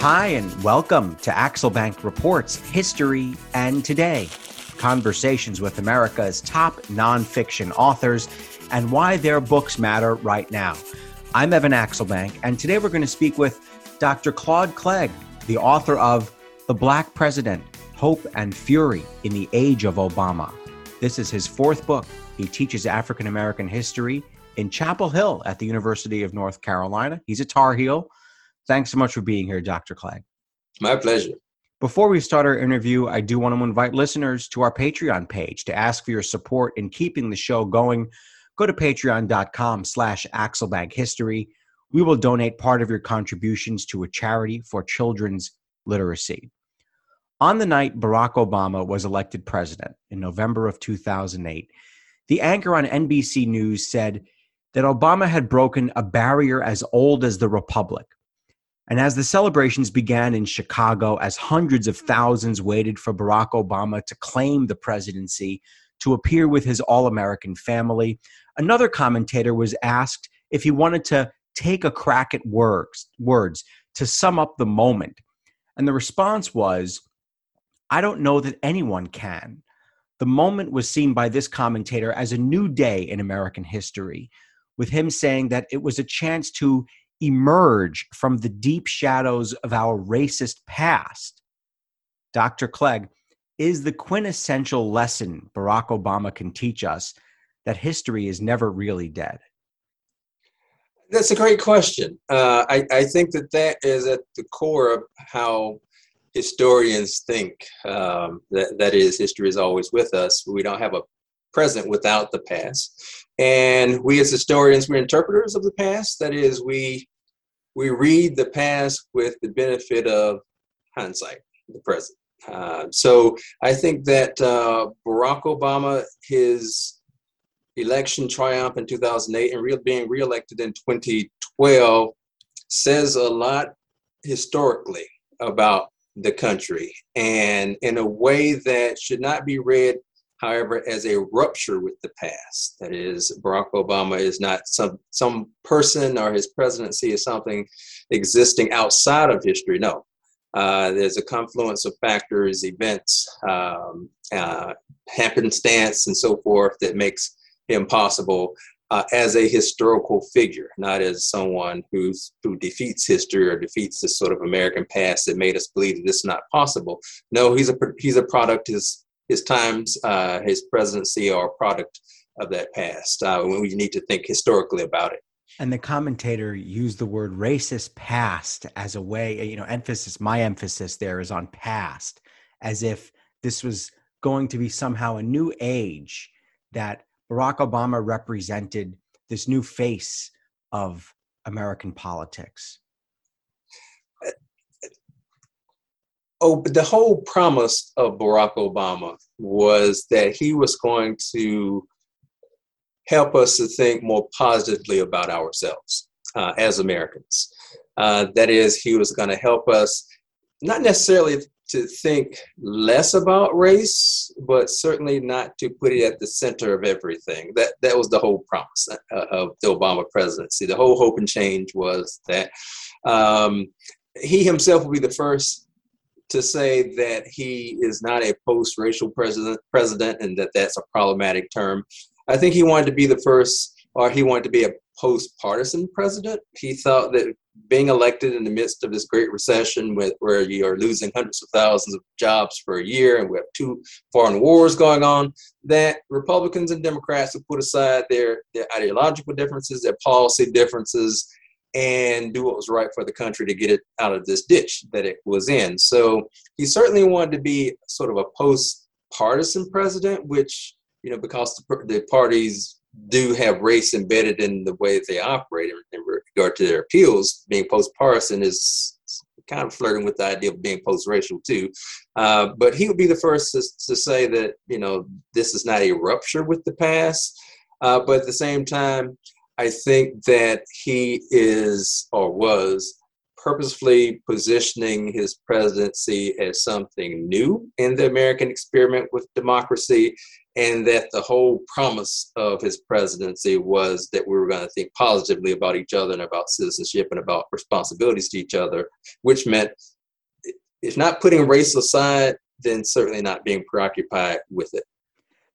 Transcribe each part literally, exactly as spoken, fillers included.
Hi, and welcome to Axel Bank Reports History and Today, conversations with America's top nonfiction authors and why their books matter right now. I'm Evan Axelbank, and today we're going to speak with Doctor Claude Clegg, the author of The Black President, Hope and Fury in the Age of Obama. This is his fourth book. He teaches African American history in Chapel Hill at the University of North Carolina. He's a Tar Heel. Thanks so much for being here, Doctor Clegg. My pleasure. Before we start our interview, I do want to invite listeners to our Patreon page to ask for your support in keeping the show going. Go to patreon.com slash AxelBankHistory. We will donate part of your contributions to a charity for children's literacy. On the night Barack Obama was elected president in November of two thousand eight, the anchor on N B C News said that Obama had broken a barrier as old as the Republic. And as the celebrations began in Chicago, as hundreds of thousands waited for Barack Obama to claim the presidency, to appear with his all-American family, another commentator was asked if he wanted to take a crack at words, words to sum up the moment. And the response was, "I don't know that anyone can." The moment was seen by this commentator as a new day in American history, with him saying that it was a chance to emerge from the deep shadows of our racist past. Doctor Clegg, is the quintessential lesson Barack Obama can teach us that history is never really dead? That's a great question. Uh, I, I think that that is at the core of how historians think. Um, that, that is, history is always with us. We don't have a present without the past. And we as historians, we're interpreters of the past. That is, we we read the past with the benefit of hindsight, the present. Uh, so I think that uh, Barack Obama, his election triumph in two thousand eight and re- being reelected in twenty twelve says a lot historically about the country, and in a way that should not be read, however, as a rupture with the past. That is, Barack Obama is not some some person, or his presidency is something existing outside of history. No. Uh, there's a confluence of factors, events, um, uh, happenstance, and so forth that makes him possible uh, as a historical figure, not as someone who's, who defeats history or defeats this sort of American past that made us believe that this is not possible. No, he's a he's a product, his his times, uh, his presidency are a product of that past. Uh, we need to think historically about it. And the commentator used the word racist past as a way, you know, emphasis, my emphasis there is on past, as if this was going to be somehow a new age, that Barack Obama represented this new face of American politics. Oh, the whole promise of Barack Obama was that he was going to help us to think more positively about ourselves uh, as Americans. Uh, that is, he was going to help us not necessarily to think less about race, but certainly not to put it at the center of everything. That that was the whole promise uh, of the Obama presidency. The whole hope and change was that um, he himself will be the first to say that he is not a post-racial president, president and that that's a problematic term. I think he wanted to be the first, or he wanted to be a post-partisan president. He thought that being elected in the midst of this Great Recession, with, where you are losing hundreds of thousands of jobs per year, and we have two foreign wars going on, that Republicans and Democrats would put aside their, their ideological differences, their policy differences, and do what was right for the country to get it out of this ditch that it was in. So he certainly wanted to be sort of a post-partisan president, which, you know, because the, the parties do have race embedded in the way they operate in regard to their appeals, being post-partisan is kind of flirting with the idea of being post-racial too. Uh, but he would be the first to, to say that, you know, this is not a rupture with the past. Uh, but at the same time, I think that he is, or was, purposefully positioning his presidency as something new in the American experiment with democracy, and that the whole promise of his presidency was that we were going to think positively about each other and about citizenship and about responsibilities to each other, which meant if not putting race aside, then certainly not being preoccupied with it.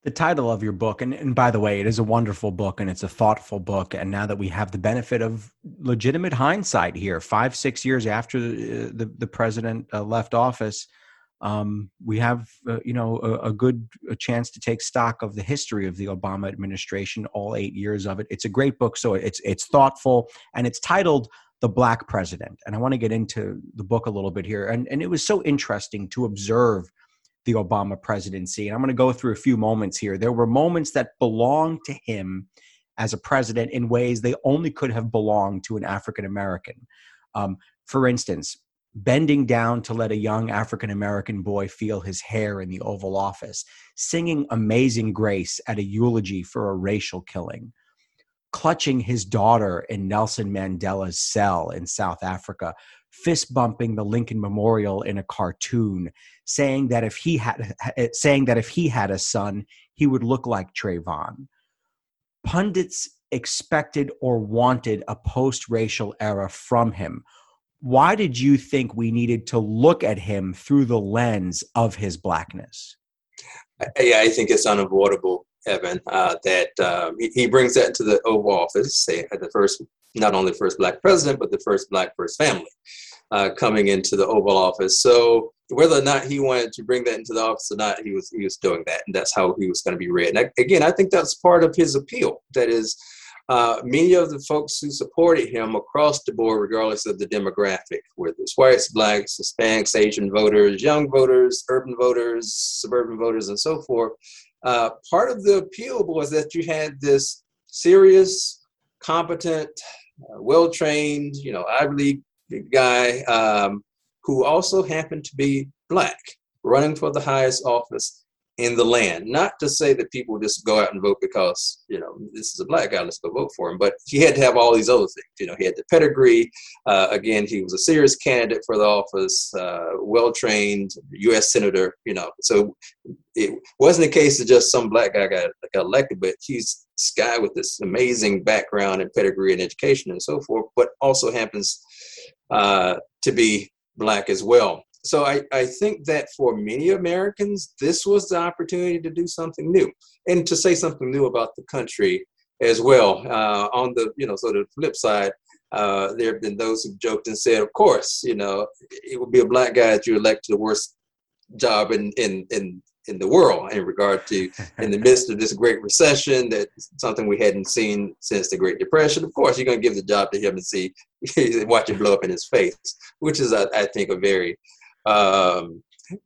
The title of your book, and, and by the way, it is a wonderful book and it's a thoughtful book. And now that we have the benefit of legitimate hindsight here, five, six years after the, the, the president uh, left office, um, we have, uh, you know, a, a good a chance to take stock of the history of the Obama administration, all eight years of it. It's a great book. So it's, it's thoughtful and it's titled The Black President. And I want to get into the book a little bit here. And, and it was so interesting to observe the Obama presidency. And I'm going to go through a few moments here. There were moments that belonged to him as a president in ways they only could have belonged to an African-American. Um, for instance, bending down to let a young African-American boy feel his hair in the Oval Office, singing Amazing Grace at a eulogy for a racial killing, clutching his daughter in Nelson Mandela's cell in South Africa, fist bumping the Lincoln Memorial in a cartoon, saying that if he had saying that if he had a son, he would look like Trayvon. Pundits expected or wanted a post-racial era from him. Why did you think we needed to look at him through the lens of his blackness? Yeah, I think it's unavoidable, Evan, uh, that uh, he, he brings that to the Oval Office, say, at the first, not only first Black president, but the first Black first family uh, coming into the Oval Office. So whether or not he wanted to bring that into the office or not, he was he was doing that, and that's how he was going to be read. And again, I think that's part of his appeal. That is, uh, many of the folks who supported him across the board, regardless of the demographic, whether it's whites, blacks, Hispanics, Asian voters, young voters, urban voters, suburban voters, and so forth. Uh, part of the appeal was that you had this serious, competent, uh, well-trained, you know, Ivy League guy um, who also happened to be Black, running for the highest office in the land. Not to say that people just go out and vote because, you know, this is a Black guy, let's go vote for him. But he had to have all these other things. You know, he had the pedigree. Uh, again, he was a serious candidate for the office, uh, well-trained U S senator, you know. So it wasn't a case of just some Black guy got, got elected, but he's this guy with this amazing background and pedigree and education and so forth, but also happens uh, to be Black as well. So I, I think that for many Americans, this was the opportunity to do something new and to say something new about the country as well. Uh, on the, you know, sort of flip side, uh, there have been those who joked and said, of course, you know, it would be a Black guy that you elect to the worst job in, in, in, in the world in regard to in the midst of this Great Recession, that's something we hadn't seen since the Great Depression. Of course, you're going to give the job to him and see, watch it blow up in his face, which is, I, I think, a very... Um,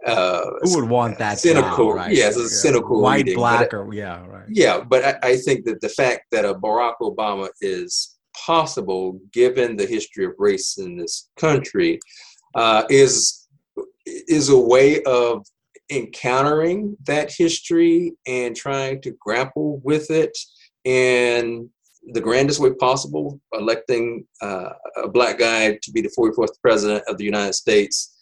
uh, Who would want that? Cynical, right? Yes, yeah, it's a cynical white, reading, black, I, or yeah, right. Yeah, but I, I think that the fact that a Barack Obama is possible, given the history of race in this country, uh, is is a way of encountering that history and trying to grapple with it in the grandest way possible, electing uh, a Black guy to be the forty-fourth president of the United States.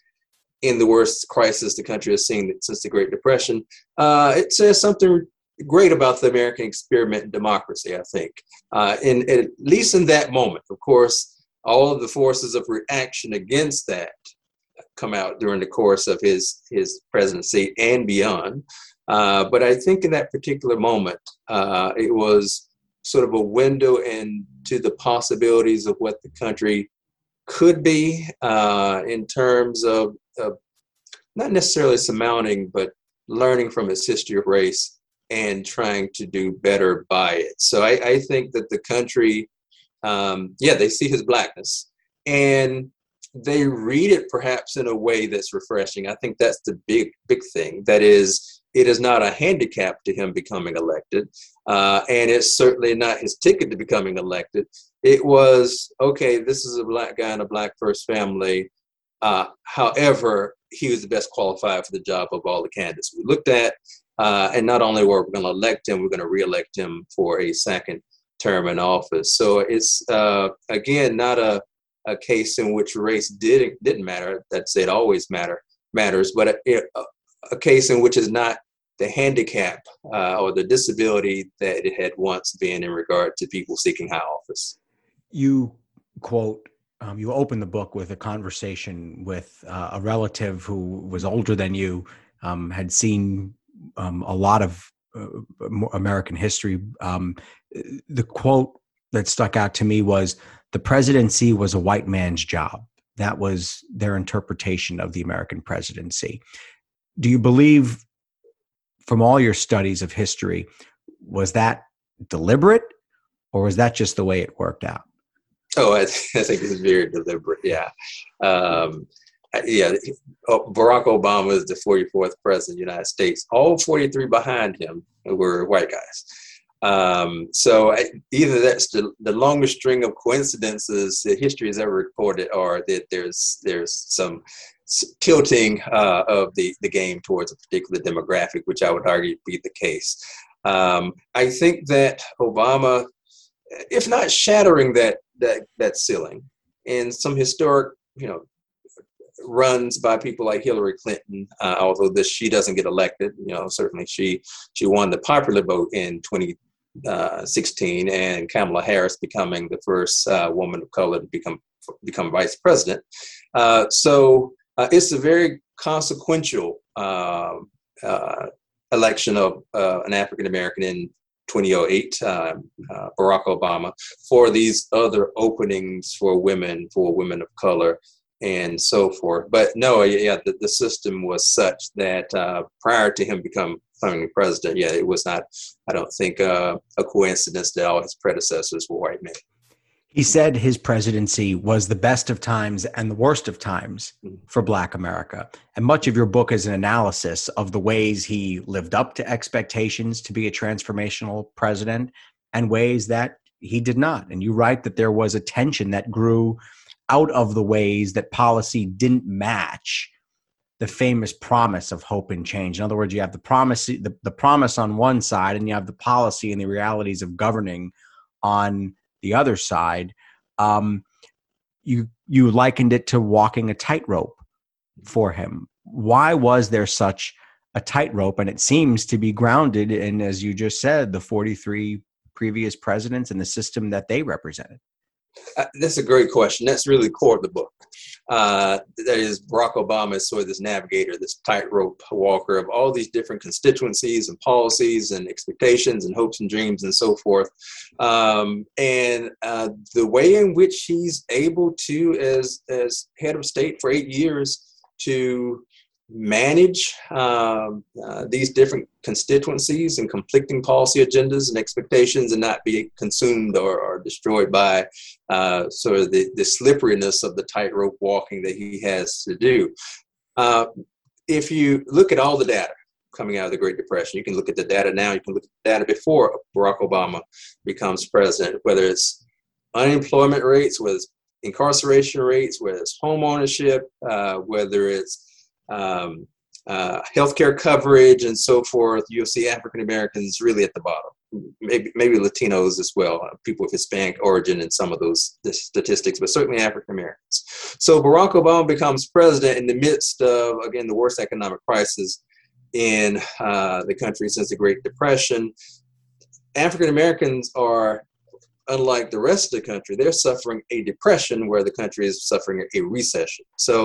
In the worst crisis the country has seen since the Great Depression, uh, it says something great about the American experiment in democracy, I think. Uh, and at least in that moment, of course, all of the forces of reaction against that come out during the course of his his presidency and beyond. Uh, but I think in that particular moment, uh, it was sort of a window into the possibilities of what the country could be uh, in terms of Uh, not necessarily surmounting, but learning from its history of race and trying to do better by it. So I, I think that the country, um, yeah, they see his Blackness and they read it perhaps in a way that's refreshing. I think that's the big, big thing. That is, it is not a handicap to him becoming elected. Uh, and it's certainly not his ticket to becoming elected. It was, okay, this is a Black guy in a Black first family. Uh, however, he was the best qualified for the job of all the candidates we looked at. Uh, and not only were we going to elect him, we're going to re-elect him for a second term in office. So it's, uh, again, not a, a case in which race didn't, didn't matter. That's it always matter, matters, but a, a case in which is not the handicap uh, or the disability that it had once been in regard to people seeking high office. You quote, um, you open the book with a conversation with uh, a relative who was older than you, um, had seen um, a lot of uh, American history. Um, the quote that stuck out to me was, "The presidency was a white man's job." That was their interpretation of the American presidency. Do you believe, from all your studies of history, was that deliberate, or was that just the way it worked out? Oh, I, th- I think it's very deliberate, yeah. Um, yeah, Barack Obama is the forty-fourth president of the United States. All forty-three behind him were white guys. Um, so I, either that's the, the longest string of coincidences that history has ever recorded, or that there's there's some tilting uh, of the, the game towards a particular demographic, which I would argue be the case. Um, I think that Obama, if not shattering that that that ceiling, and some historic, you know, runs by people like Hillary Clinton, uh, although this she doesn't get elected, you know, certainly she she won the popular vote in twenty. Uh, sixteen, and Kamala Harris becoming the first uh, woman of color to become become vice president. Uh, so uh, it's a very consequential uh, uh, election of uh, an African American in twenty oh eight, uh, uh, Barack Obama, for these other openings for women, for women of color, and so forth. But no, yeah, the, the system was such that uh, prior to him becoming president, yeah, it was not, I don't think, uh, a coincidence that all his predecessors were white men. He said his presidency was the best of times and the worst of times for Black America. And much of your book is an analysis of the ways he lived up to expectations to be a transformational president and ways that he did not. And you write that there was a tension that grew out of the ways that policy didn't match the famous promise of hope and change. In other words, you have the promise, the, the promise on one side, and you have the policy and the realities of governing on the other side. Um, you you likened it to walking a tightrope for him. Why was there such a tightrope? And it seems to be grounded in, as you just said, the forty-three previous presidents and the system that they represented. Uh, that's a great question. That's really core of the book. Uh, that is, Barack Obama is sort of this navigator, this tightrope walker of all these different constituencies and policies and expectations and hopes and dreams and so forth. Um, and uh, the way in which he's able to, as as head of state for eight years, to manage um, uh, these different constituencies and conflicting policy agendas and expectations, and not be consumed or, or destroyed by uh, sort of the, the slipperiness of the tightrope walking that he has to do. Uh, if you look at all the data coming out of the Great Depression, you can look at the data now, you can look at the data before Barack Obama becomes president, whether it's unemployment rates, whether it's incarceration rates, whether it's home ownership, uh, whether it's Um, uh, healthcare coverage and so forth. You'll see African Americans really at the bottom, maybe maybe Latinos as well, people of Hispanic origin in some of those statistics, but certainly African Americans. So Barack Obama becomes president in the midst of, again, the worst economic crisis in uh, the country since the Great Depression. African Americans are, unlike the rest of the country, they're suffering a depression where the country is suffering a recession. So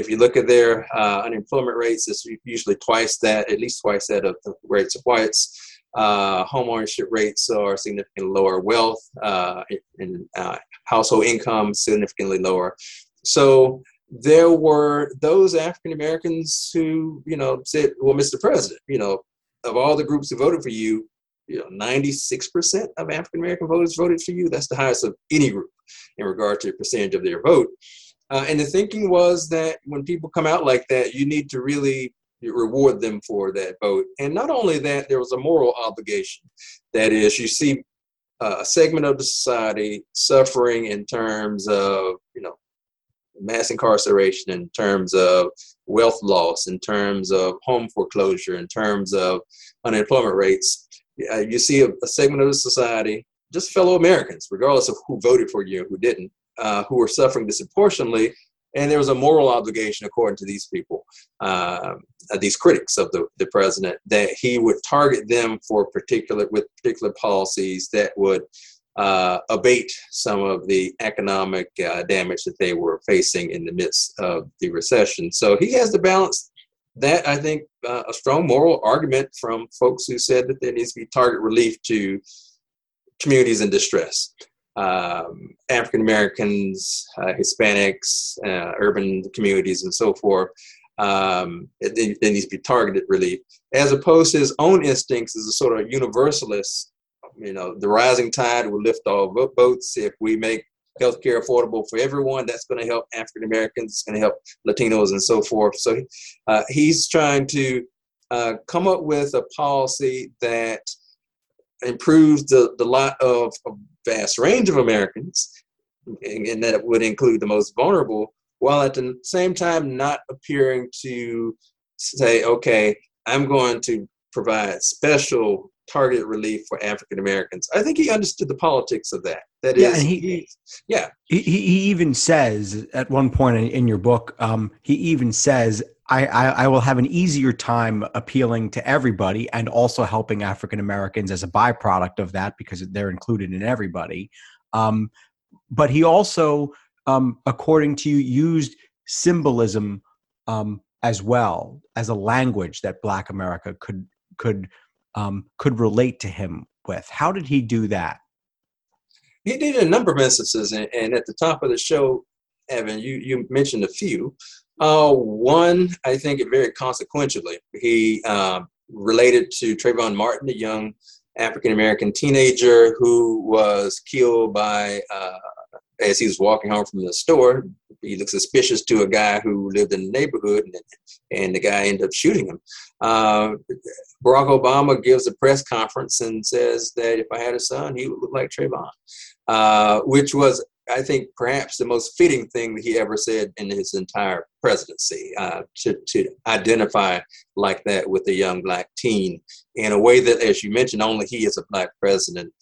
if you look at their uh, unemployment rates, it's usually twice that, at least twice that of the rates of whites. Uh, home ownership rates are significantly lower. Wealth uh, and uh, household income significantly lower. So there were those African Americans who, you know, said, well, Mister President, you know, of all the groups who voted for you, you know, ninety-six percent of African-American voters voted for you. That's the highest of any group in regard to the percentage of their vote. Uh, and the thinking was that when people come out like that, you need to really reward them for that vote. And not only that, there was a moral obligation. That is, you see a segment of the society suffering in terms of, you know, mass incarceration, in terms of wealth loss, in terms of home foreclosure, in terms of unemployment rates. Uh, you see a, a segment of the society, just fellow Americans, regardless of who voted for you and who didn't, uh, who are suffering disproportionately And there was a moral obligation, according to these people, uh, these critics of the, the president, that he would target them for particular with particular policies that would uh, abate some of the economic uh, damage that they were facing in the midst of the recession. So he has to balance that, I think, uh, a strong moral argument from folks who said that there needs to be target relief to communities in distress. Um, African Americans, uh, Hispanics, uh, urban communities, and so forth. Um, they, they need to be targeted relief, as opposed to his own instincts as a sort of universalist. You know, the rising tide will lift all boats. If we make healthcare affordable for everyone, that's going to help African Americans. It's going to help Latinos, and so forth. So uh, he's trying to uh, come up with a policy that improves the the lot of, of vast range of Americans, and, and that would include the most vulnerable, while at the same time not appearing to say, okay, I'm going to provide special targeted relief for African Americans. I think he understood the politics of that. That yeah, is, he, he, yeah. He, he even says at one point in, in your book, um, he even says, I, I, I will have an easier time appealing to everybody and also helping African Americans as a byproduct of that, because they're included in everybody. Um, but he also, um, according to you, used symbolism um, as well as a language that Black America could could um, could relate to him with. How did he do that? He did a number of instances, and, and at the top of the show, Evan, you, you mentioned a few. Uh, one, I think, very consequentially, he uh, related to Trayvon Martin, a young African-American teenager who was killed by, uh, as he was walking home from the store, he looked suspicious to a guy who lived in the neighborhood, and, and the guy ended up shooting him. Uh, Barack Obama gives a press conference and says that if I had a son, he would look like Trayvon, uh, which was, I think, perhaps the most fitting thing that he ever said in his entire presidency, uh, to, to identify like that with a young Black teen in a way that, as you mentioned, only he as a Black president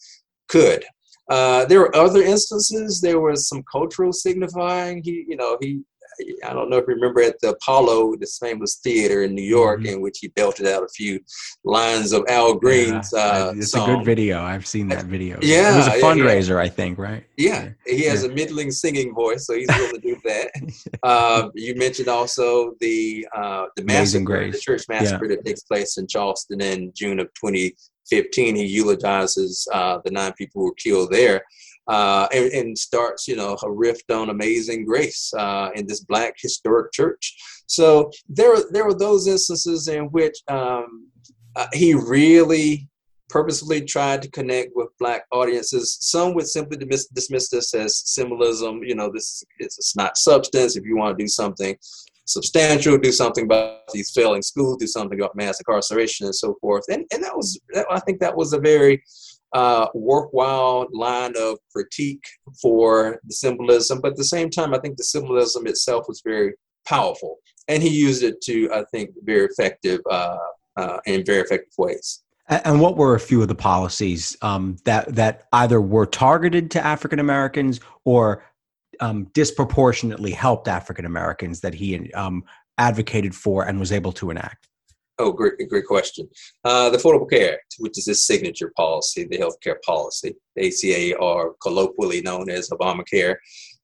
could. Uh, there were other instances. There was some cultural signifying. He, you know, he, I don't know if you remember at the Apollo, this famous theater in New York, mm-hmm. in which he belted out a few lines of Al Green's yeah, uh, it's song. It's a good video. I've seen that video. Yeah, it was a fundraiser, yeah, yeah. I think, right? Yeah, he has yeah. a middling singing voice, so he's willing to do that. Uh, you mentioned also the uh, the massacre, the church massacre yeah. that takes place in Charleston in June of twenty fifteen. He eulogizes uh, the nine people who were killed there. Uh, and, and starts, you know, a rift on Amazing Grace uh, in this Black historic church. So there, there were those instances in which um, uh, he really purposefully tried to connect with Black audiences. Some would simply dismiss, dismiss this as symbolism. You know, this it's not substance. If you want to do something substantial, do something about these failing schools, do something about mass incarceration and so forth. And and that was, that, I think, that was a very Uh, worthwhile line of critique for the symbolism, but at the same time, I think the symbolism itself was very powerful, and he used it to, I think, very effective uh, uh, in very effective ways. And what were a few of the policies um, that that either were targeted to African Americans or um, disproportionately helped African Americans that he um, advocated for and was able to enact? Oh, great, great question. Uh, the Affordable Care Act, which is his signature policy, the healthcare policy, the A C A, or colloquially known as Obamacare.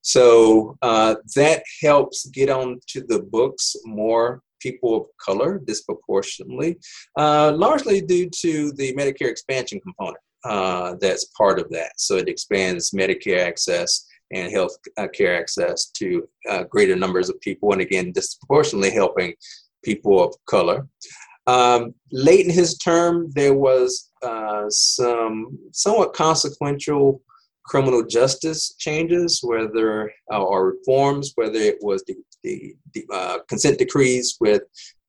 So uh, that helps get onto the books more people of color disproportionately, uh, largely due to the Medicare expansion component uh, that's part of that. So it expands Medicare access and health care access to uh, greater numbers of people, and again, disproportionately helping people of color. Um, late in his term, there was uh, some somewhat consequential criminal justice changes, whether uh, or reforms, whether it was the, the, the uh, consent decrees with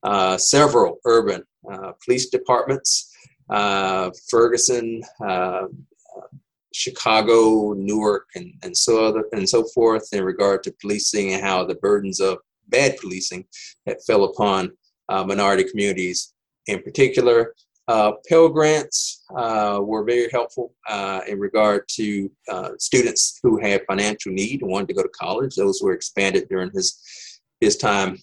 uh, several urban uh, police departments, uh, Ferguson, uh, Chicago, Newark, and, and so other and so forth, in regard to policing and how the burdens of bad policing that fell upon uh, minority communities in particular. Uh, Pell Grants uh, were very helpful uh, in regard to uh, students who had financial need and wanted to go to college. Those were expanded during his his time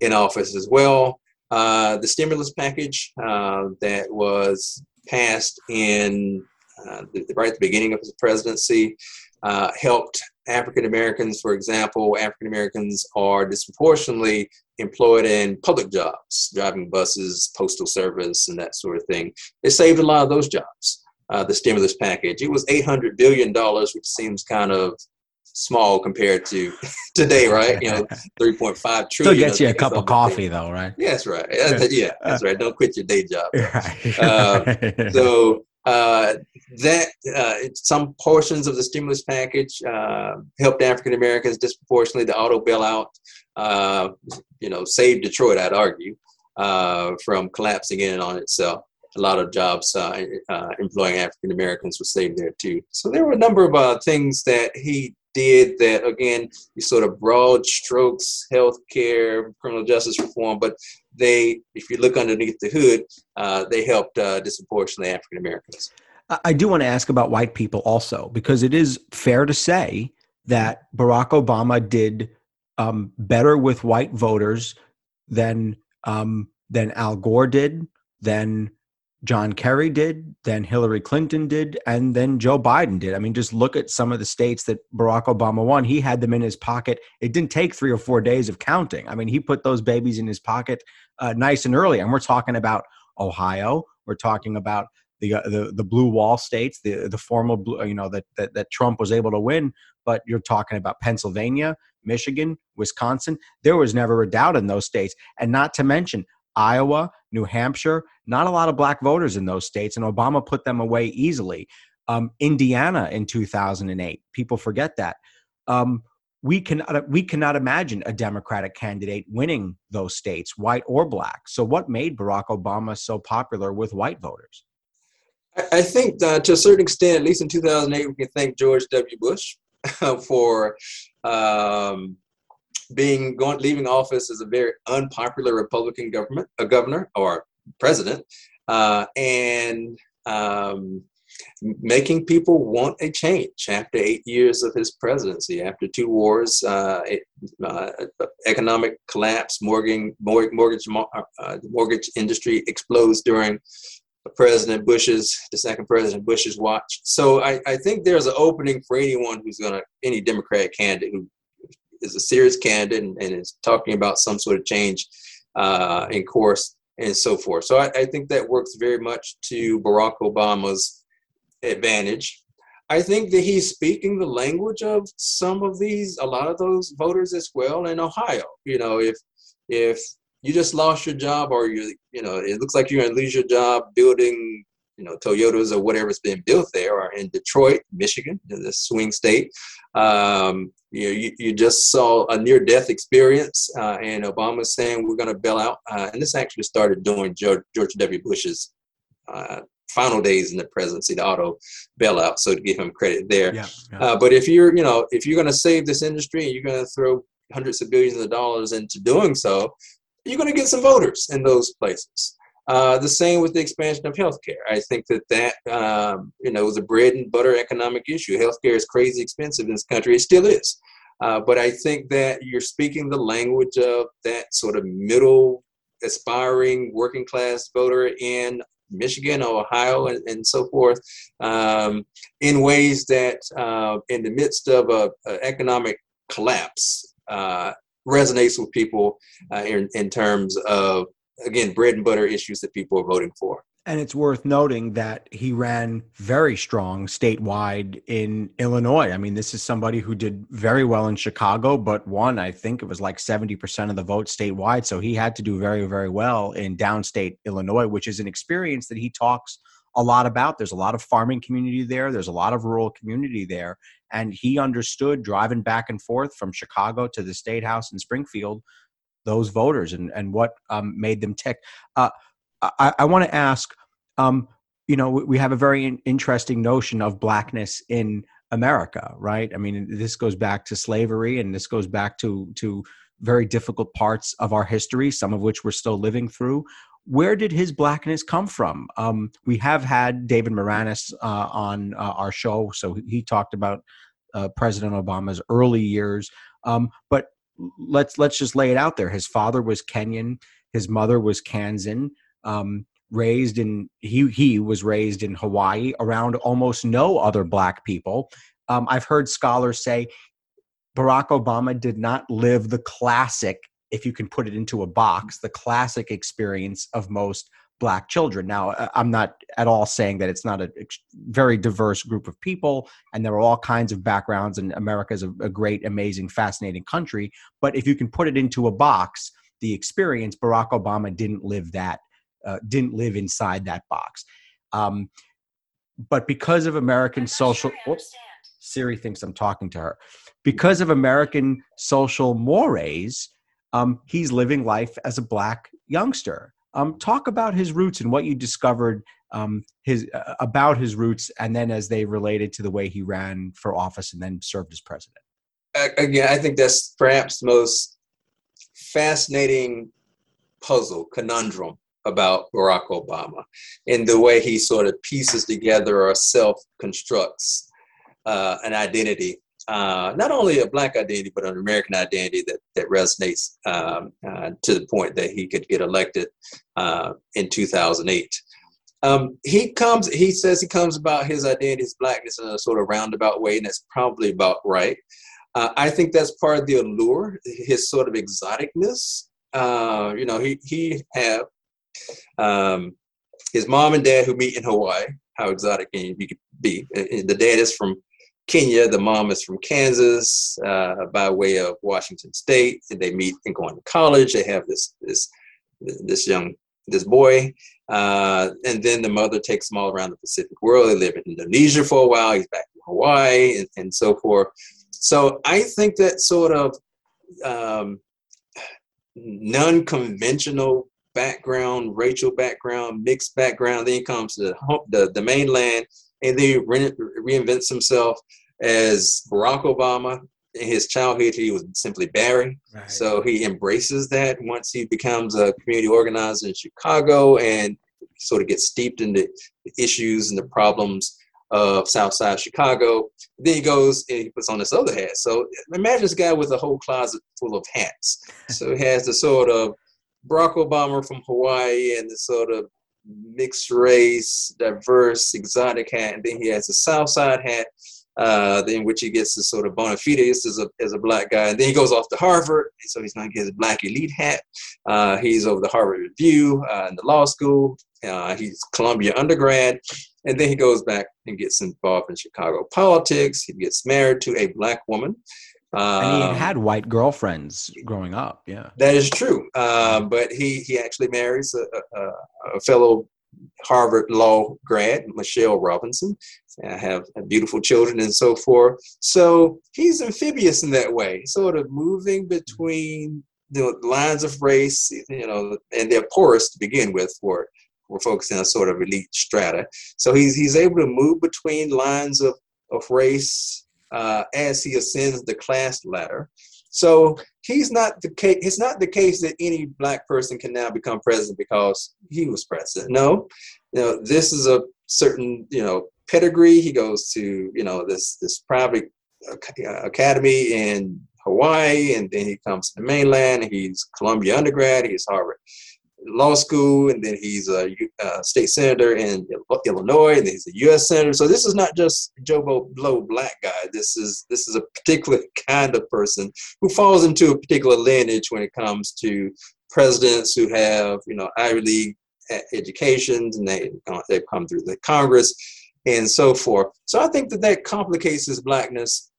in office as well. Uh, the stimulus package uh, that was passed in uh, the, right at the beginning of his presidency uh, helped African Americans. For example, African Americans are disproportionately employed in public jobs, driving buses, postal service, and that sort of thing. It saved a lot of those jobs, uh, the stimulus package. It was eight hundred billion dollars, which seems kind of small compared to today, right? You know, three point five trillion dollars. Still gets you a cup of coffee, though, right? Yeah, that's right. That's, yeah, that's right. Don't quit your day job. Right. Uh, so... Uh, that uh, some portions of the stimulus package uh, helped African Americans disproportionately. The auto bailout, uh, you know, saved Detroit, I'd argue, uh, from collapsing in and on itself. A lot of jobs uh, uh, employing African Americans were saved there too. So there were a number of uh, things that he did that, again, you sort of broad strokes, healthcare, criminal justice reform, but they, if you look underneath the hood, uh, they helped uh, disproportionately African Americans. I do want to ask about white people also, because it is fair to say that Barack Obama did um, better with white voters than um, than Al Gore did, than John Kerry did, then Hillary Clinton did, and then Joe Biden did. I mean, just look at some of the states that Barack Obama won. He had them in his pocket. It didn't take three or four days of counting. I mean, he put those babies in his pocket uh, nice and early. And we're talking about Ohio. We're talking about the uh, the, the blue wall states, the the formal blue, you know, that, that that Trump was able to win. But you're talking about Pennsylvania, Michigan, Wisconsin. There was never a doubt in those states, and not to mention Iowa, New Hampshire, not a lot of black voters in those states, and Obama put them away easily. Um, Indiana in two thousand eight, people forget that. Um, we cannot, we cannot imagine a Democratic candidate winning those states, white or black. So what made Barack Obama so popular with white voters? I think that to a certain extent, at least in two thousand eight, we can thank George W. Bush for um, being going, leaving office as a very unpopular Republican government, a governor or president, uh, and um, making people want a change after eight years of his presidency, after two wars, uh, it, uh, economic collapse, mortgage mortgage uh, mortgage industry explodes during President Bush's, the second President Bush's watch. So I, I think there's an opening for anyone who's going to, any Democratic candidate who is a serious candidate and, and is talking about some sort of change uh, in course and so forth. So I, I think that works very much to Barack Obama's advantage. I think that he's speaking the language of some of these, a lot of those voters as well in Ohio. You know, if if you just lost your job or you you know, it looks like you're gonna lose your job building, you know, Toyotas or whatever's being built there, or in Detroit, Michigan, the swing state. Um, you, know, you you just saw a near-death experience, uh, and Obama's saying we're going to bail out. Uh, and this actually started during George, George W. Bush's uh, final days in the presidency, the auto bailout. So to give him credit there. Yeah, yeah. Uh, but if you're, you know, if you're going to save this industry and you're going to throw hundreds of billions of dollars into doing so, you're going to get some voters in those places. Uh, the same with the expansion of healthcare. I think that that, um, you know, was a bread and butter economic issue. Healthcare is crazy expensive in this country. It still is. Uh, but I think that you're speaking the language of that sort of middle aspiring working class voter in Michigan, Ohio, and, and so forth, um, in ways that uh, in the midst of a, a economic collapse uh, resonates with people uh, in, in terms of, again, bread and butter issues that people are voting for. And it's worth noting that he ran very strong statewide in Illinois. I mean, this is somebody who did very well in Chicago, but won, I think it was like seventy percent of the vote statewide. So he had to do very, very well in downstate Illinois, which is an experience that he talks a lot about. There's a lot of farming community there. There's a lot of rural community there. And he understood driving back and forth from Chicago to the state house in Springfield those voters and, and what um, made them tick. Uh, I, I want to ask, um, you know, we have a very in- interesting notion of blackness in America, right? I mean, this goes back to slavery and this goes back to, to very difficult parts of our history, some of which we're still living through. where did his blackness come from? Um, we have had David Moranis uh, on uh, our show, so he talked about uh, President Obama's early years. Um, but let's let's just lay it out there. His father was Kenyan. His mother was Kansan. Um, raised in he he was raised in Hawaii around almost no other black people. Um, I've heard scholars say Barack Obama did not live the classic, if you can put it into a box, the classic experience of most black children. Now, I'm not at all saying that it's not a very diverse group of people, and there are all kinds of backgrounds, and America is a, a great, amazing, fascinating country. But if you can put it into a box, the experience, Barack Obama didn't live that, uh, didn't live inside that box. Um, but because of American social... Sure oops, Siri thinks I'm talking to her. Because of American social mores, Um, he's living life as a black youngster. Um, talk about his roots and what you discovered um, his uh, about his roots, and then as they related to the way he ran for office and then served as president. Again, I think that's perhaps the most fascinating puzzle, conundrum about Barack Obama in the way he sort of pieces together or self-constructs uh, an identity. Uh, not only a black identity, but an American identity that that resonates um, uh, to the point that he could get elected uh, in two thousand eight. Um, he comes, he says he comes about his identity, his blackness in a sort of roundabout way, and that's probably about right. Uh, I think that's part of the allure, his sort of exoticness. Uh, you know, he he had um, his mom and dad who meet in Hawaii. How exotic can you, you could be? The dad is from Kenya, the mom is from Kansas, uh, by way of Washington State. They meet and go on to college. They have this this this young this boy, uh, and then the mother takes them all around the Pacific world. They live in Indonesia for a while. He's back in Hawaii, and, and so forth. So I think that sort of um, non-conventional background, racial background, mixed background. Then he comes to the, the, the mainland. And then he re- reinvents himself as Barack Obama. In his childhood, he was simply Barry. Right. So he embraces that once he becomes a community organizer in Chicago and sort of gets steeped in the issues and the problems of South Side Chicago. Then he goes and he puts on this other hat. So imagine this guy with a whole closet full of hats. So he has the sort of Barack Obama from Hawaii and the sort of mixed race, diverse, exotic hat, and then he has a South Side hat, uh, in which he gets this sort of bona fide as a, as a black guy. And then he goes off to Harvard, so he's going to get his black elite hat. Uh, he's over the Harvard Review uh, in the law school. Uh, he's Columbia undergrad. And then he goes back and gets involved in Chicago politics. He gets married to a black woman. Um, and he had white girlfriends growing up, yeah. That is true. Uh, but he, he actually marries a, a, a fellow Harvard Law grad, Michelle Robinson. I have beautiful children and so forth. So he's amphibious in that way, sort of moving between the lines of race, you know, and they're porous to begin with for for folks in a sort of elite strata. So he's he's able to move between lines of, of race Uh, as he ascends the class ladder. So he's not the case, it's not the case that any black person can now become president because he was president. No, you know, this is a certain, you know, pedigree. He goes to, you know, this, this private academy in Hawaii, and then he comes to the mainland. He's Columbia undergrad, he's Harvard Law School, and then he's a, a state senator in Illinois, and then he's a U S senator. So this is not just Joe Blow black guy. This is this is a particular kind of person who falls into a particular lineage when it comes to presidents who have, you know, Ivy League educations, and they they've come through the Congress and so forth. So I think that that complicates his blackness.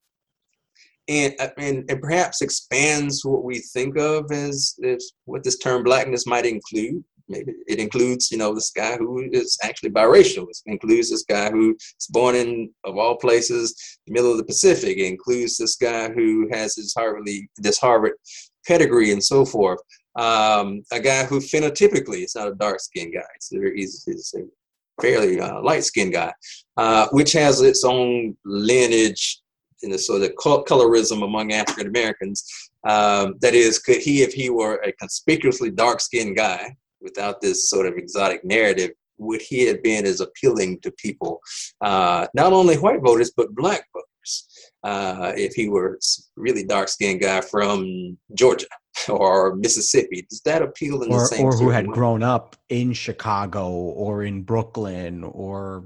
And, and and perhaps expands what we think of as, as what this term blackness might include. Maybe it includes, you know, this guy who is actually biracial. It includes this guy who is born in, of all places, the middle of the Pacific. It includes this guy who has his Harvard League, this Harvard pedigree and so forth. Um, a guy who phenotypically is not a dark-skinned guy. So he's, he's a fairly uh, light-skinned guy, uh, which has its own lineage and the sort of colorism among African Americans. Um, that is, could he, if he were a conspicuously dark-skinned guy, without this sort of exotic narrative, would he have been as appealing to people, uh, not only white voters, but black voters, uh, if he were a really dark-skinned guy from Georgia or Mississippi? Does that appeal in or, the same way? Or who had way? grown up in Chicago or in Brooklyn or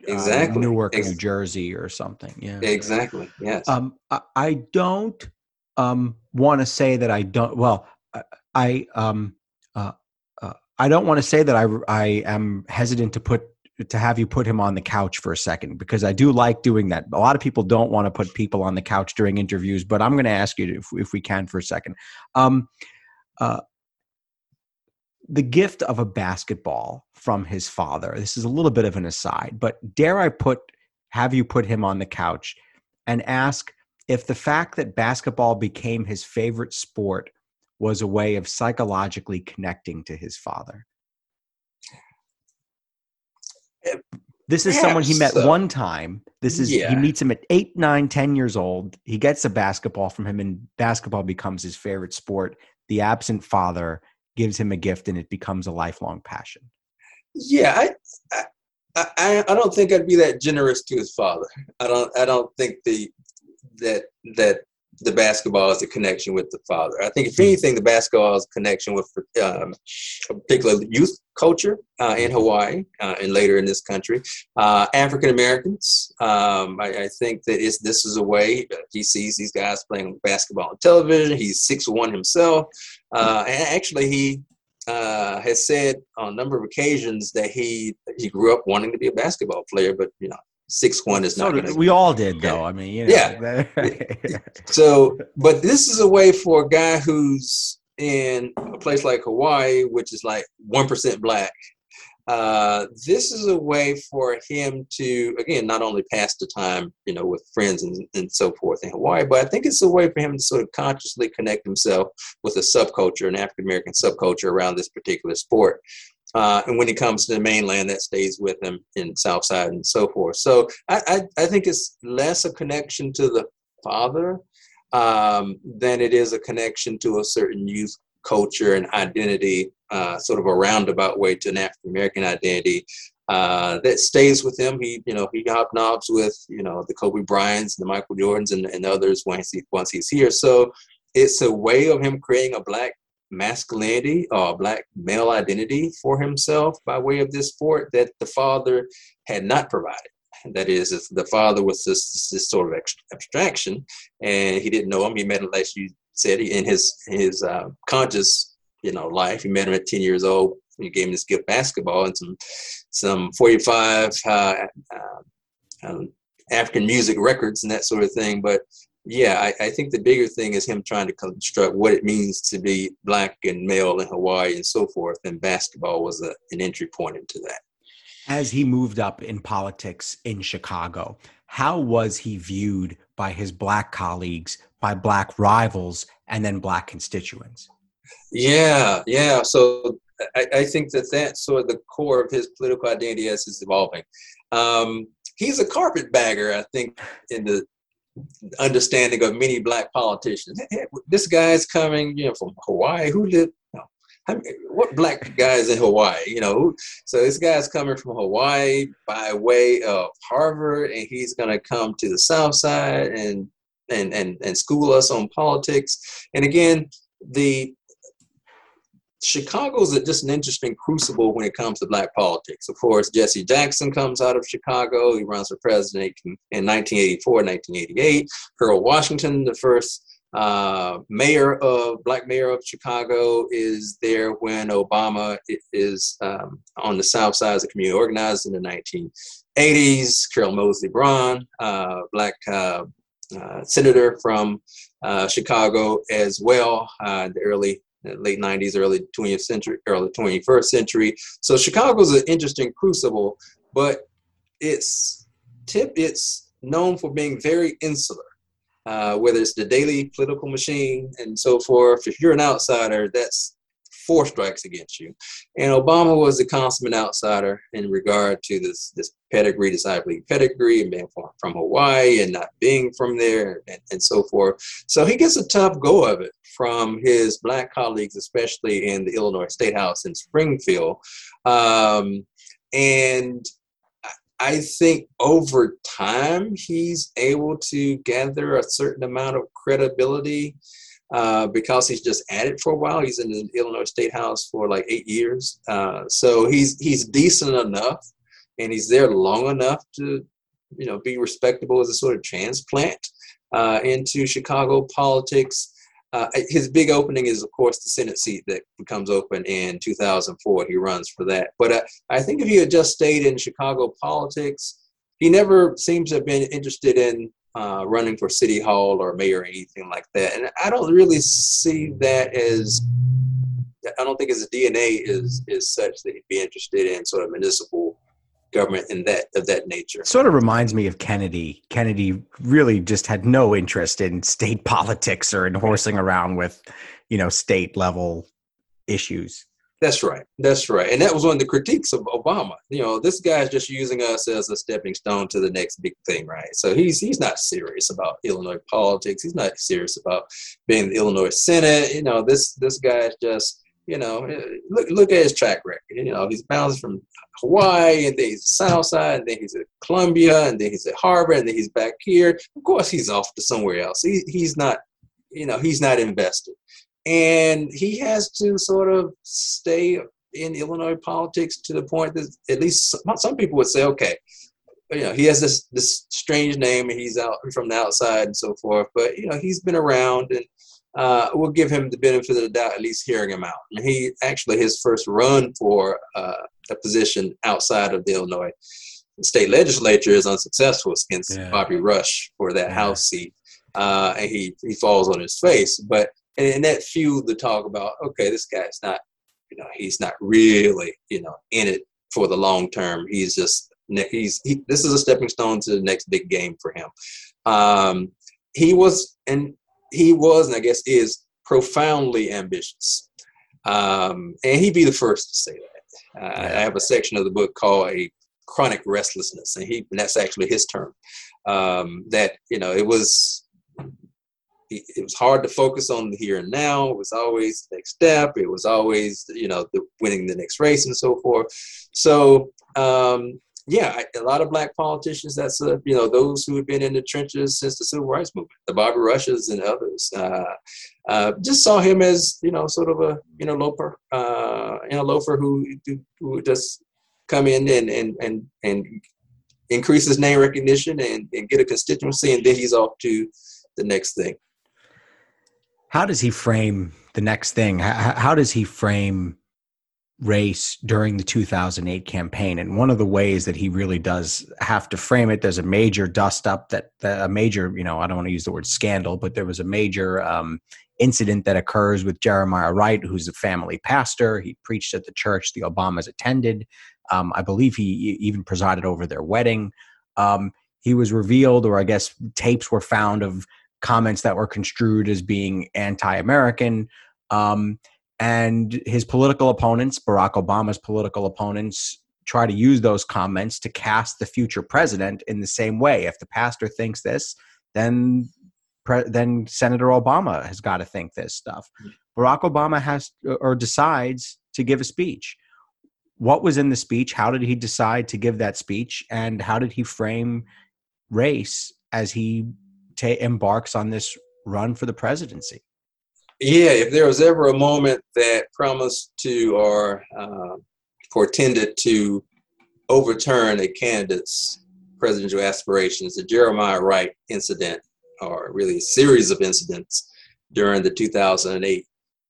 exactly. uh, Newark, Ex- New Jersey or something. Yeah, exactly, yes. Um, I, I don't um, want to say that I don't – well, I, I um, uh, I don't want to say that I, I am hesitant to put to have you put him on the couch for a second, because I do like doing that. A lot of people don't want to put people on the couch during interviews, but I'm going to ask you if, if we can for a second. Um, uh, the gift of a basketball from his father. This is a little bit of an aside, but dare I put have you put him on the couch and ask if the fact that basketball became his favorite sport was a way of psychologically connecting to his father. This is Perhaps someone he met so. one time. This is yeah. He meets him at eight, nine, ten years old. He gets a basketball from him, and basketball becomes his favorite sport. The absent father gives him a gift, and it becomes a lifelong passion. Yeah, I, I, I, I don't think I'd be that generous to his father. I don't, I don't think the that that. the basketball is the connection with the father. I think if anything, the basketball is connection with um, a particular youth culture uh, in Hawaii uh, and later in this country, uh, African-Americans. Um, I, I think that it's, this is a way he sees these guys playing basketball on television. He's six one himself. Uh, and actually he uh, has said on a number of occasions that he, he grew up wanting to be a basketball player, but you know, six one is not so gonna we all did though. I mean, you know. Yeah. So, but this is a way for a guy who's in a place like Hawaii, which is like one percent black. Uh, this is a way for him to, again, not only pass the time, you know, with friends and, and so forth in Hawaii, but I think it's a way for him to sort of consciously connect himself with a subculture, an African-American subculture around this particular sport. Uh, and when it comes to the mainland, that stays with him in South Side and so forth. So I, I, I think it's less a connection to the father um, than it is a connection to a certain youth culture and identity, uh, sort of a roundabout way to an African-American identity uh, that stays with him. He, you know, he hobnobs with, you know, the Kobe Bryants and the Michael Jordans and, and others once he, once he's here. So it's a way of him creating a black masculinity or black male identity for himself by way of this sport that the father had not provided. That is, if the father was this, this sort of abstraction and he didn't know him. He met him, like you said, in his his uh, conscious, you know, life. He met him at ten years old. He gave him this gift, basketball, and some some forty-five uh, uh, um, African music records and that sort of thing. But yeah, I, I think the bigger thing is him trying to construct what it means to be black and male in Hawaii and so forth, and basketball was a, an entry point into that. As he moved up in politics in Chicago, how was he viewed by his black colleagues, by black rivals, and then black constituents? Yeah, yeah. So I, I think that that's sort of the core of his political identity as it's evolving. Um, he's a carpetbagger, I think, in the understanding of many black politicians. Hey, this guy's coming, you know, from Hawaii. Who lived? You know, I mean, what black guy is in Hawaii? You know, so this guy's coming from Hawaii by way of Harvard, and he's going to come to the South Side and and and and school us on politics. And again, the Chicago's just an interesting crucible when it comes to black politics. Of course, Jesse Jackson comes out of Chicago. He runs for president in nineteen eighty-four, nineteen eighty-eight. Earl Washington, the first uh, mayor of black mayor of Chicago, is there when Obama is um, on the South Side as a community organizer in the nineteen eighties. Carol Mosley Braun, uh, black uh, uh, senator from uh, Chicago as well, uh, the early late nineties, early twentieth century, early twenty-first century. So Chicago's an interesting crucible, but it's tip. It's known for being very insular, uh, whether it's the daily political machine and so forth. If you're an outsider, that's four strikes against you. And Obama was a consummate outsider in regard to this this pedigree, this Ivy League pedigree, and being from, from Hawaii and not being from there, and, and so forth. So he gets a tough go of it from his black colleagues, especially in the Illinois State House in Springfield. Um, and I think over time, he's able to gather a certain amount of credibility uh, because he's just at it for a while. He's in the Illinois State House for like eight years. Uh, so he's he's decent enough, and he's there long enough to, you know, be respectable as a sort of transplant uh, into Chicago politics. Uh, his big opening is, of course, the Senate seat that becomes open in two thousand four. He runs for that. But uh, I think if he had just stayed in Chicago politics, he never seems to have been interested in uh, running for city hall or mayor or anything like that. And I don't really see that as, I don't think his D N A is is such that he'd be interested in sort of municipal government and that of that nature. Sort of reminds me of Kennedy. Kennedy really just had no interest in state politics or in horsing around with, you know, state level issues. That's right. That's right. And that was one of the critiques of Obama. You know, this guy's just using us as a stepping stone to the next big thing, right? So he's he's not serious about Illinois politics. He's not serious about being in the Illinois Senate. You know, this this guy's just, you know, look look at his track record. You know, he's bounced from Hawaii, and then he's South Side, and then he's at Columbia, and then he's at Harvard, and then he's back here. Of course, he's off to somewhere else. He, he's not, you know, he's not invested. And he has to sort of stay in Illinois politics to the point that at least some, some people would say, okay, you know, he has this, this strange name, and he's out from the outside and so forth. But, you know, he's been around, and Uh, we'll give him the benefit of the doubt, at least hearing him out. And he actually, his first run for uh, a position outside of the Illinois state legislature is unsuccessful against yeah. Bobby Rush for that yeah. House seat. Uh, and he, he falls on his face. But in that feud, the talk about, okay, this guy's not, you know, he's not really, you know, in it for the long term. He's just, he's, he, this is a stepping stone to the next big game for him. Um, he was, and He was, and I guess is, profoundly ambitious. Um, and he'd be the first to say that. Uh, yeah. I have a section of the book called A Chronic Restlessness, and, he, and that's actually his term. Um, that, you know, it was it was hard to focus on the here and now. It was always the next step. It was always, you know, the winning the next race and so forth. So, um, yeah, a lot of black politicians, that's, uh, you know, those who have been in the trenches since the Civil Rights Movement, the Bobby Rushes and others, uh, uh, just saw him as, you know, sort of a, you know, loafer, uh, you know, loafer who who just come in and and and, and increase his name recognition and, and get a constituency, and then he's off to the next thing. How does he frame the next thing? How, how does he frame race during the two thousand eight campaign? And one of the ways that he really does have to frame it, there's a major dust up that a major, you know, I don't want to use the word scandal, but there was a major um, incident that occurs with Jeremiah Wright, who's a family pastor. He preached at the church the Obamas attended. Um, I believe he even presided over their wedding. Um, he was revealed, or I guess tapes were found of comments that were construed as being anti-American. Um, And his political opponents, Barack Obama's political opponents, try to use those comments to cast the future president in the same way. If the pastor thinks this, then pre- then Senator Obama has got to think this stuff. Barack Obama has or decides to give a speech. What was in the speech? How did he decide to give that speech? And how did he frame race as he ta- embarks on this run for the presidency? Yeah, if there was ever a moment that promised to or uh, portended to overturn a candidate's presidential aspirations, the Jeremiah Wright incident, or really a series of incidents during the two thousand eight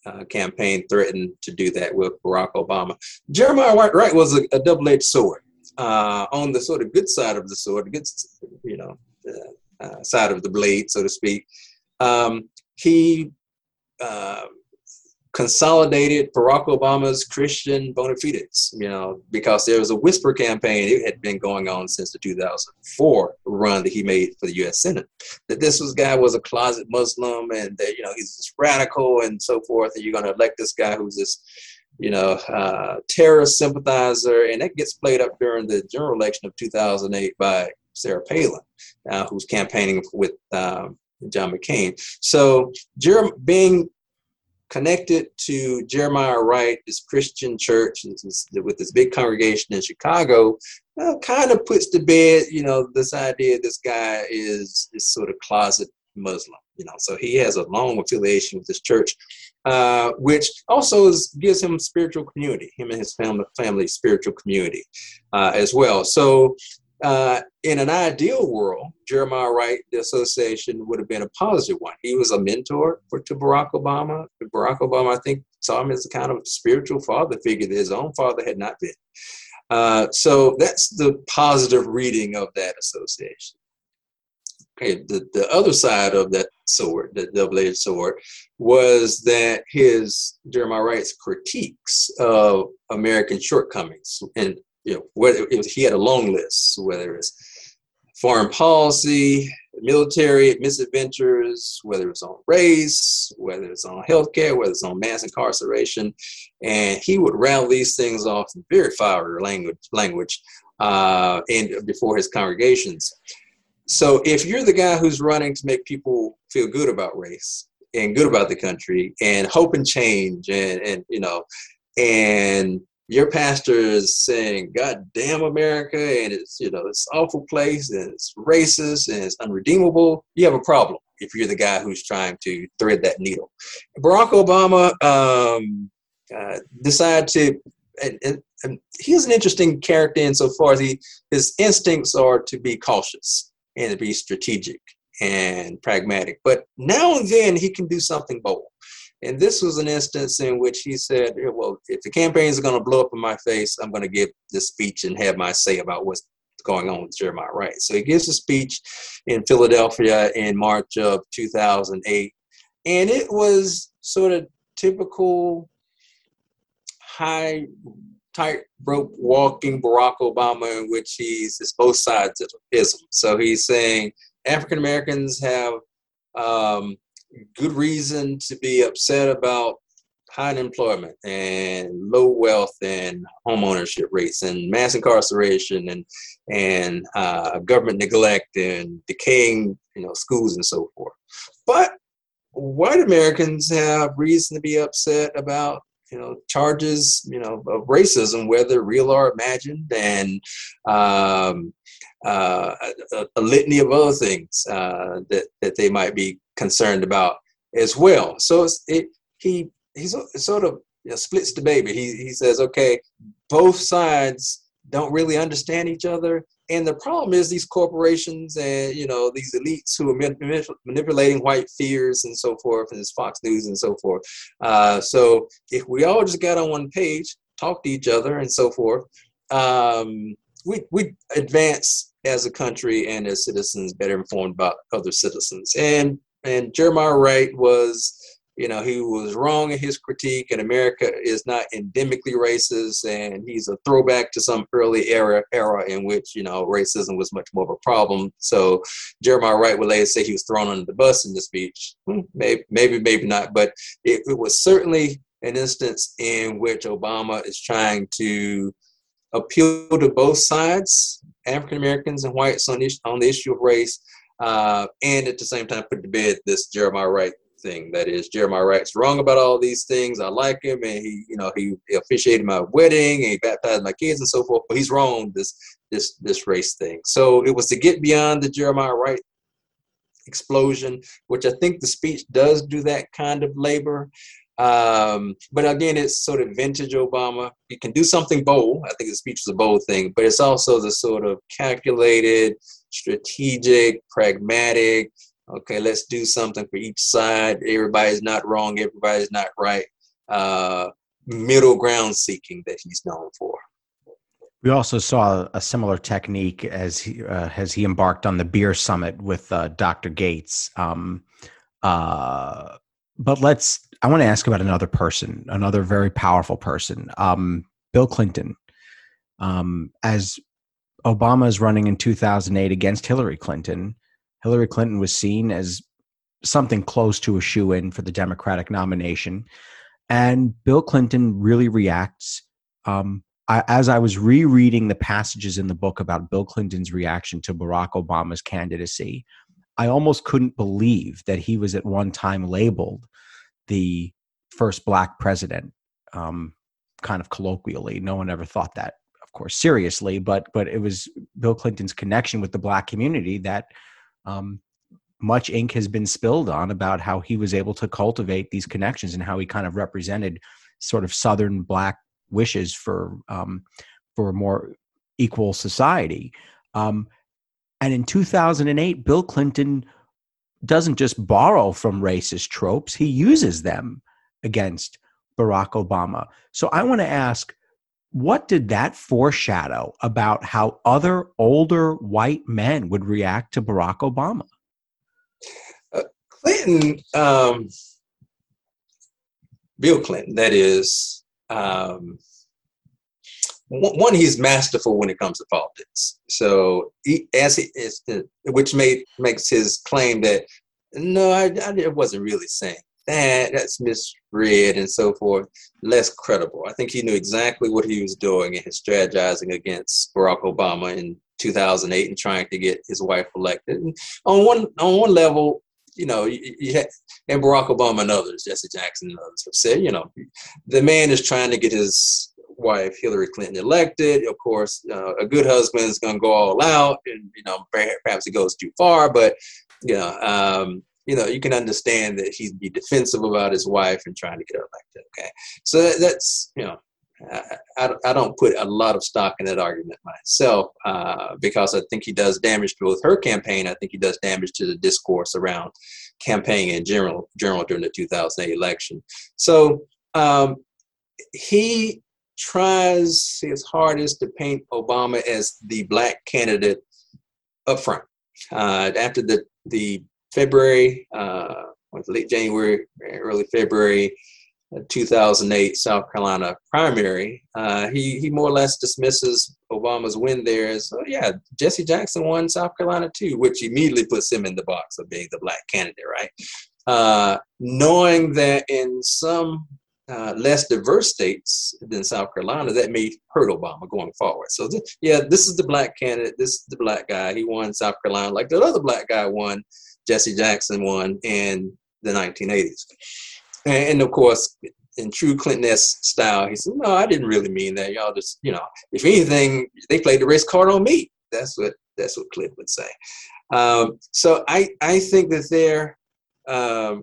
uh, campaign, threatened to do that with Barack Obama. Jeremiah Wright was a, a double-edged sword. Uh, on the sort of good side of the sword, the good, you know, uh, uh, side of the blade, so to speak, um, he Uh, consolidated Barack Obama's Christian bona fides, you know, because there was a whisper campaign. It had been going on since the two thousand four run that he made for the U S Senate, that this was, guy was a closet Muslim and that, you know, he's this radical and so forth. And you're going to elect this guy who's this, you know, uh, terrorist sympathizer. And that gets played up during the general election of two thousand eight by Sarah Palin, uh, who's campaigning with um, John McCain. So Jerem- being connected to Jeremiah Wright, this Christian church this, with this big congregation in Chicago, uh, kind of puts to bed, you know, this idea this guy is this sort of closet Muslim, you know, so he has a long affiliation with this church, uh, which also is, gives him spiritual community, him and his family, family spiritual community uh, as well. So Uh, in an ideal world, Jeremiah Wright, the association would have been a positive one. He was a mentor for, to Barack Obama. Barack Obama, I think, saw him as a kind of spiritual father figure that his own father had not been. Uh, so that's the positive reading of that association. Okay, the, the other side of that sword, the double-edged sword, was that his, Jeremiah Wright's critiques of American shortcomings and you know, whether it was, he had a long list, whether it's foreign policy, military misadventures, whether it's on race, whether it's on healthcare, whether it's on mass incarceration, and he would rattle these things off in very fiery language, language, uh, and before his congregations. So, if you're the guy who's running to make people feel good about race and good about the country and hope and change, and and you know, and your pastor is saying, God damn America, and it's, you know, it's an awful place, and it's racist, and it's unredeemable, you have a problem if you're the guy who's trying to thread that needle. Barack Obama um, uh, decided to, and, and, and he's an interesting character insofar as he, his instincts are to be cautious and to be strategic and pragmatic. But now and then he can do something bold. And this was an instance in which he said, well, if the campaign is going to blow up in my face, I'm going to give this speech and have my say about what's going on with Jeremiah Wright. So he gives a speech in Philadelphia in March of two thousand eight. And it was sort of typical high, tight rope walking Barack Obama, in which he's it's both sides of ism. So he's saying African Americans have um, good reason to be upset about high unemployment and low wealth and home ownership rates and mass incarceration and and uh, government neglect and decaying, you know, schools and so forth. But white Americans have reason to be upset about, you know, charges, you know, of racism, whether real or imagined, and um, uh, a, a litany of other things uh, that that they might be concerned about as well. So it's, it he he sort of, you know, splits the baby. He he says, okay, both sides don't really understand each other, and the problem is these corporations and, you know, these elites who are manip- manipulating white fears and so forth, and this Fox News and so forth. Uh, so if we all just got on one page, talk to each other and so forth, um, we we advance as a country and as citizens better informed about other citizens. And And Jeremiah Wright was, you know, he was wrong in his critique, and America is not endemically racist, and he's a throwback to some early era era in which, you know, racism was much more of a problem. So Jeremiah Wright would later say he was thrown under the bus in the speech. Maybe, maybe, maybe not, but it, it was certainly an instance in which Obama is trying to appeal to both sides, African Americans and whites, on, on the issue of race. Uh, and at the same time put to bed this Jeremiah Wright thing. That is, Jeremiah Wright's wrong about all these things. I like him, and he, you know, he officiated my wedding, and he baptized my kids and so forth, but he's wrong on this, this, this race thing. So it was to get beyond the Jeremiah Wright explosion, which I think the speech does do that kind of labor. Um, but again, it's sort of vintage Obama. He can do something bold. I think the speech was a bold thing, but it's also the sort of calculated, strategic, pragmatic, okay, let's do something for each side. Everybody's not wrong. Everybody's not right. Uh, middle ground seeking that he's known for. We also saw a similar technique as he, uh, as he embarked on the beer summit with uh, Doctor Gates. Um, uh, But let's, I want to ask about another person, another very powerful person, um, Bill Clinton. Um, as Obama is running in two thousand eight against Hillary Clinton, Hillary Clinton was seen as something close to a shoo-in for the Democratic nomination. And Bill Clinton really reacts. Um, I, as I was rereading the passages in the book about Bill Clinton's reaction to Barack Obama's candidacy, I almost couldn't believe that he was at one time labeled the first black president, um, kind of colloquially. No one ever thought that, of course, seriously, but but it was Bill Clinton's connection with the black community that um, much ink has been spilled on about how he was able to cultivate these connections and how he kind of represented sort of Southern black wishes for, um, for a more equal society. Um, And in two thousand eight, Bill Clinton doesn't just borrow from racist tropes, he uses them against Barack Obama. So I want to ask, what did that foreshadow about how other older white men would react to Barack Obama? Uh, Clinton, um, Bill Clinton, that is, um, one, he's masterful when it comes to politics. So, he, as he is, which made, makes his claim that no, I, I wasn't really saying that. That's misread and so forth. Less credible. I think he knew exactly what he was doing and his strategizing against Barack Obama in two thousand eight and trying to get his wife elected. And on one on one level, you know, you, you had, and Barack Obama and others, Jesse Jackson and others, have said, you know, the man is trying to get his wife Hillary Clinton elected. Of course, uh, a good husband is going to go all out, and you know, perhaps he goes too far. But you know, um, you know, you can understand that he'd be defensive about his wife and trying to get her elected. Okay, so that's, you know, I, I, I don't put a lot of stock in that argument myself, uh, because I think he does damage to both her campaign. I think he does damage to the discourse around campaigning in general, general during the two thousand eight election. So um, he tries his hardest to paint Obama as the black candidate up front. Uh, after the the February, uh, late January, early February, two thousand eight South Carolina primary, uh, he he more or less dismisses Obama's win there as, oh yeah, Jesse Jackson won South Carolina too, which immediately puts him in the box of being the black candidate, right? Uh, knowing that in some Uh, less diverse states than South Carolina, that may hurt Obama going forward. So th- yeah, this is the black candidate. This is the black guy. He won South Carolina like the other black guy won, Jesse Jackson won in the nineteen eighties. And, and of course, in true Clinton-esque style, he said, no, I didn't really mean that. Y'all just, you know, if anything, they played the race card on me. That's what, that's what Clint would say. Um, so I, I think that they're, um,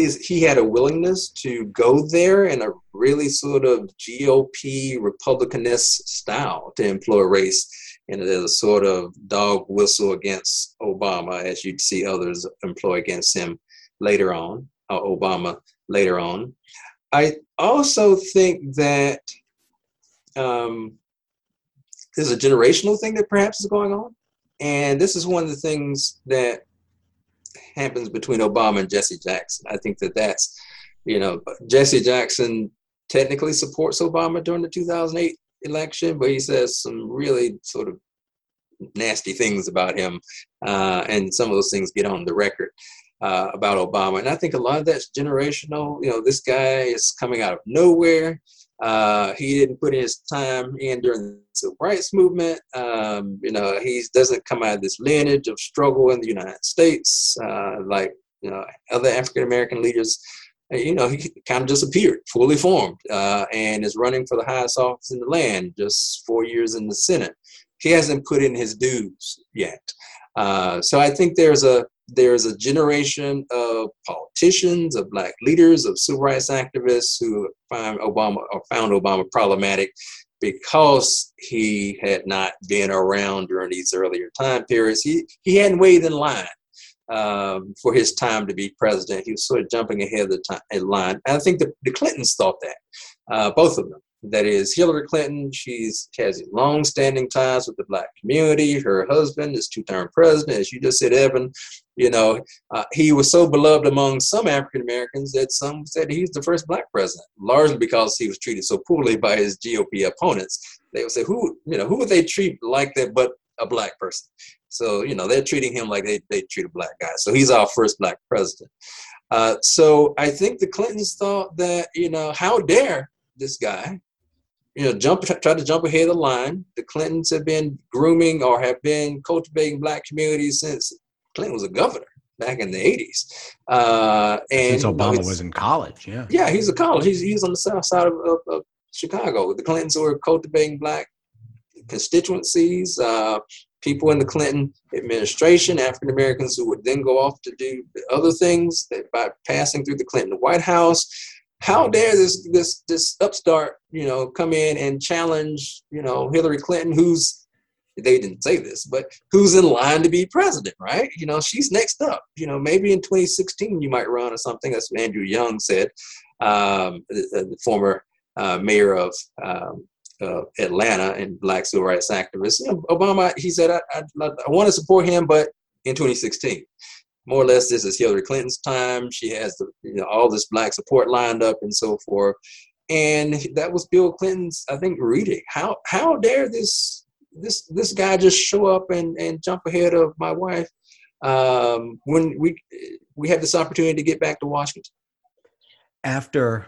His, he had a willingness to go there in a really sort of G O P Republicanist style to employ race, and there's a sort of dog whistle against Obama, as you'd see others employ against him later on, or Obama later on. I also think that um, there's a generational thing that perhaps is going on, and this is one of the things that happens between Obama and Jesse Jackson. I think that that's, you know, Jesse Jackson technically supports Obama during the two thousand eight election, but he says some really sort of nasty things about him. Uh, and some of those things get on the record uh, about Obama. And I think a lot of that's generational. You know, this guy is coming out of nowhere. Uh, he didn't put his time in during the civil rights movement. Um, you know, he doesn't come out of this lineage of struggle in the United States, uh, like, you know, other African-American leaders. You know, he kind of just appeared fully formed, uh, and is running for the highest office in the land, just four years in the Senate. He hasn't put in his dues yet. Uh, so I think there's a, There's a generation of politicians, of black leaders, of civil rights activists who find Obama or found Obama problematic because he had not been around during these earlier time periods. He he hadn't waited in line um, for his time to be president. He was sort of jumping ahead of the time, in line. And I think the, the Clintons thought that, uh, both of them. That is, Hillary Clinton, she's, she has long-standing ties with the black community. Her husband is two-term president, as you just said, Evan. You know, uh, he was so beloved among some African Americans that some said he's the first black president, largely because he was treated so poorly by his G O P opponents. They would say, who, you know, who would they treat like that but a black person? So, you know, they're treating him like they, they treat a black guy. So he's our first black president. Uh, so I think the Clintons thought that, you know, how dare this guy, you know, jump, try to jump ahead of the line. The Clintons have been grooming or have been cultivating black communities since Clinton was a governor back in the eighties. Uh, and since Obama you know, was in college, yeah. Yeah, he's a college. He's, he's on the south side of, of, of Chicago. The Clintons were cultivating black constituencies, uh, people in the Clinton administration, African Americans who would then go off to do other things that by passing through the Clinton White House. How dare this this this upstart, you know, come in and challenge, you know, Hillary Clinton, who's, they didn't say this, but who's in line to be president, right? You know, she's next up. You know, maybe in twenty sixteen you might run or something. That's what Andrew Young said, um, the, the former uh, mayor of um, uh, Atlanta and black civil rights activist. You know, Obama, he said, I, I, I want to support him, but in twenty sixteen. More or less, this is Hillary Clinton's time. She has the, you know, all this black support lined up and so forth. And that was Bill Clinton's, I think, reading. How how dare this this this guy just show up and, and jump ahead of my wife um, when we we have this opportunity to get back to Washington? After,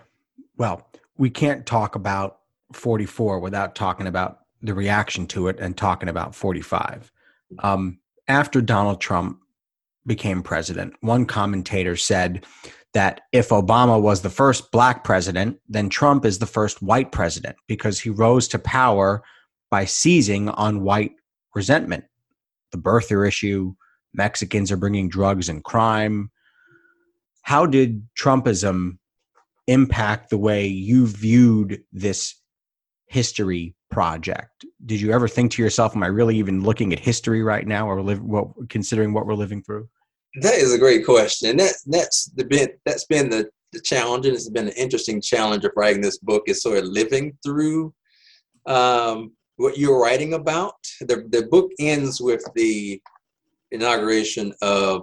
well, we can't talk about forty-four without talking about the reaction to it and talking about forty-five. Um, after Donald Trump became president, one commentator said that if Obama was the first black president, then Trump is the first white president because he rose to power by seizing on white resentment. The birther issue, Mexicans are bringing drugs and crime. How did Trumpism impact the way you viewed this history project? Did you ever think to yourself, am I really even looking at history right now or live, well, considering what we're living through? That is a great question. That, that's the been, that's been the, the challenge, and it's been an interesting challenge of writing this book, is sort of living through um, what you're writing about. The, the book ends with the inauguration of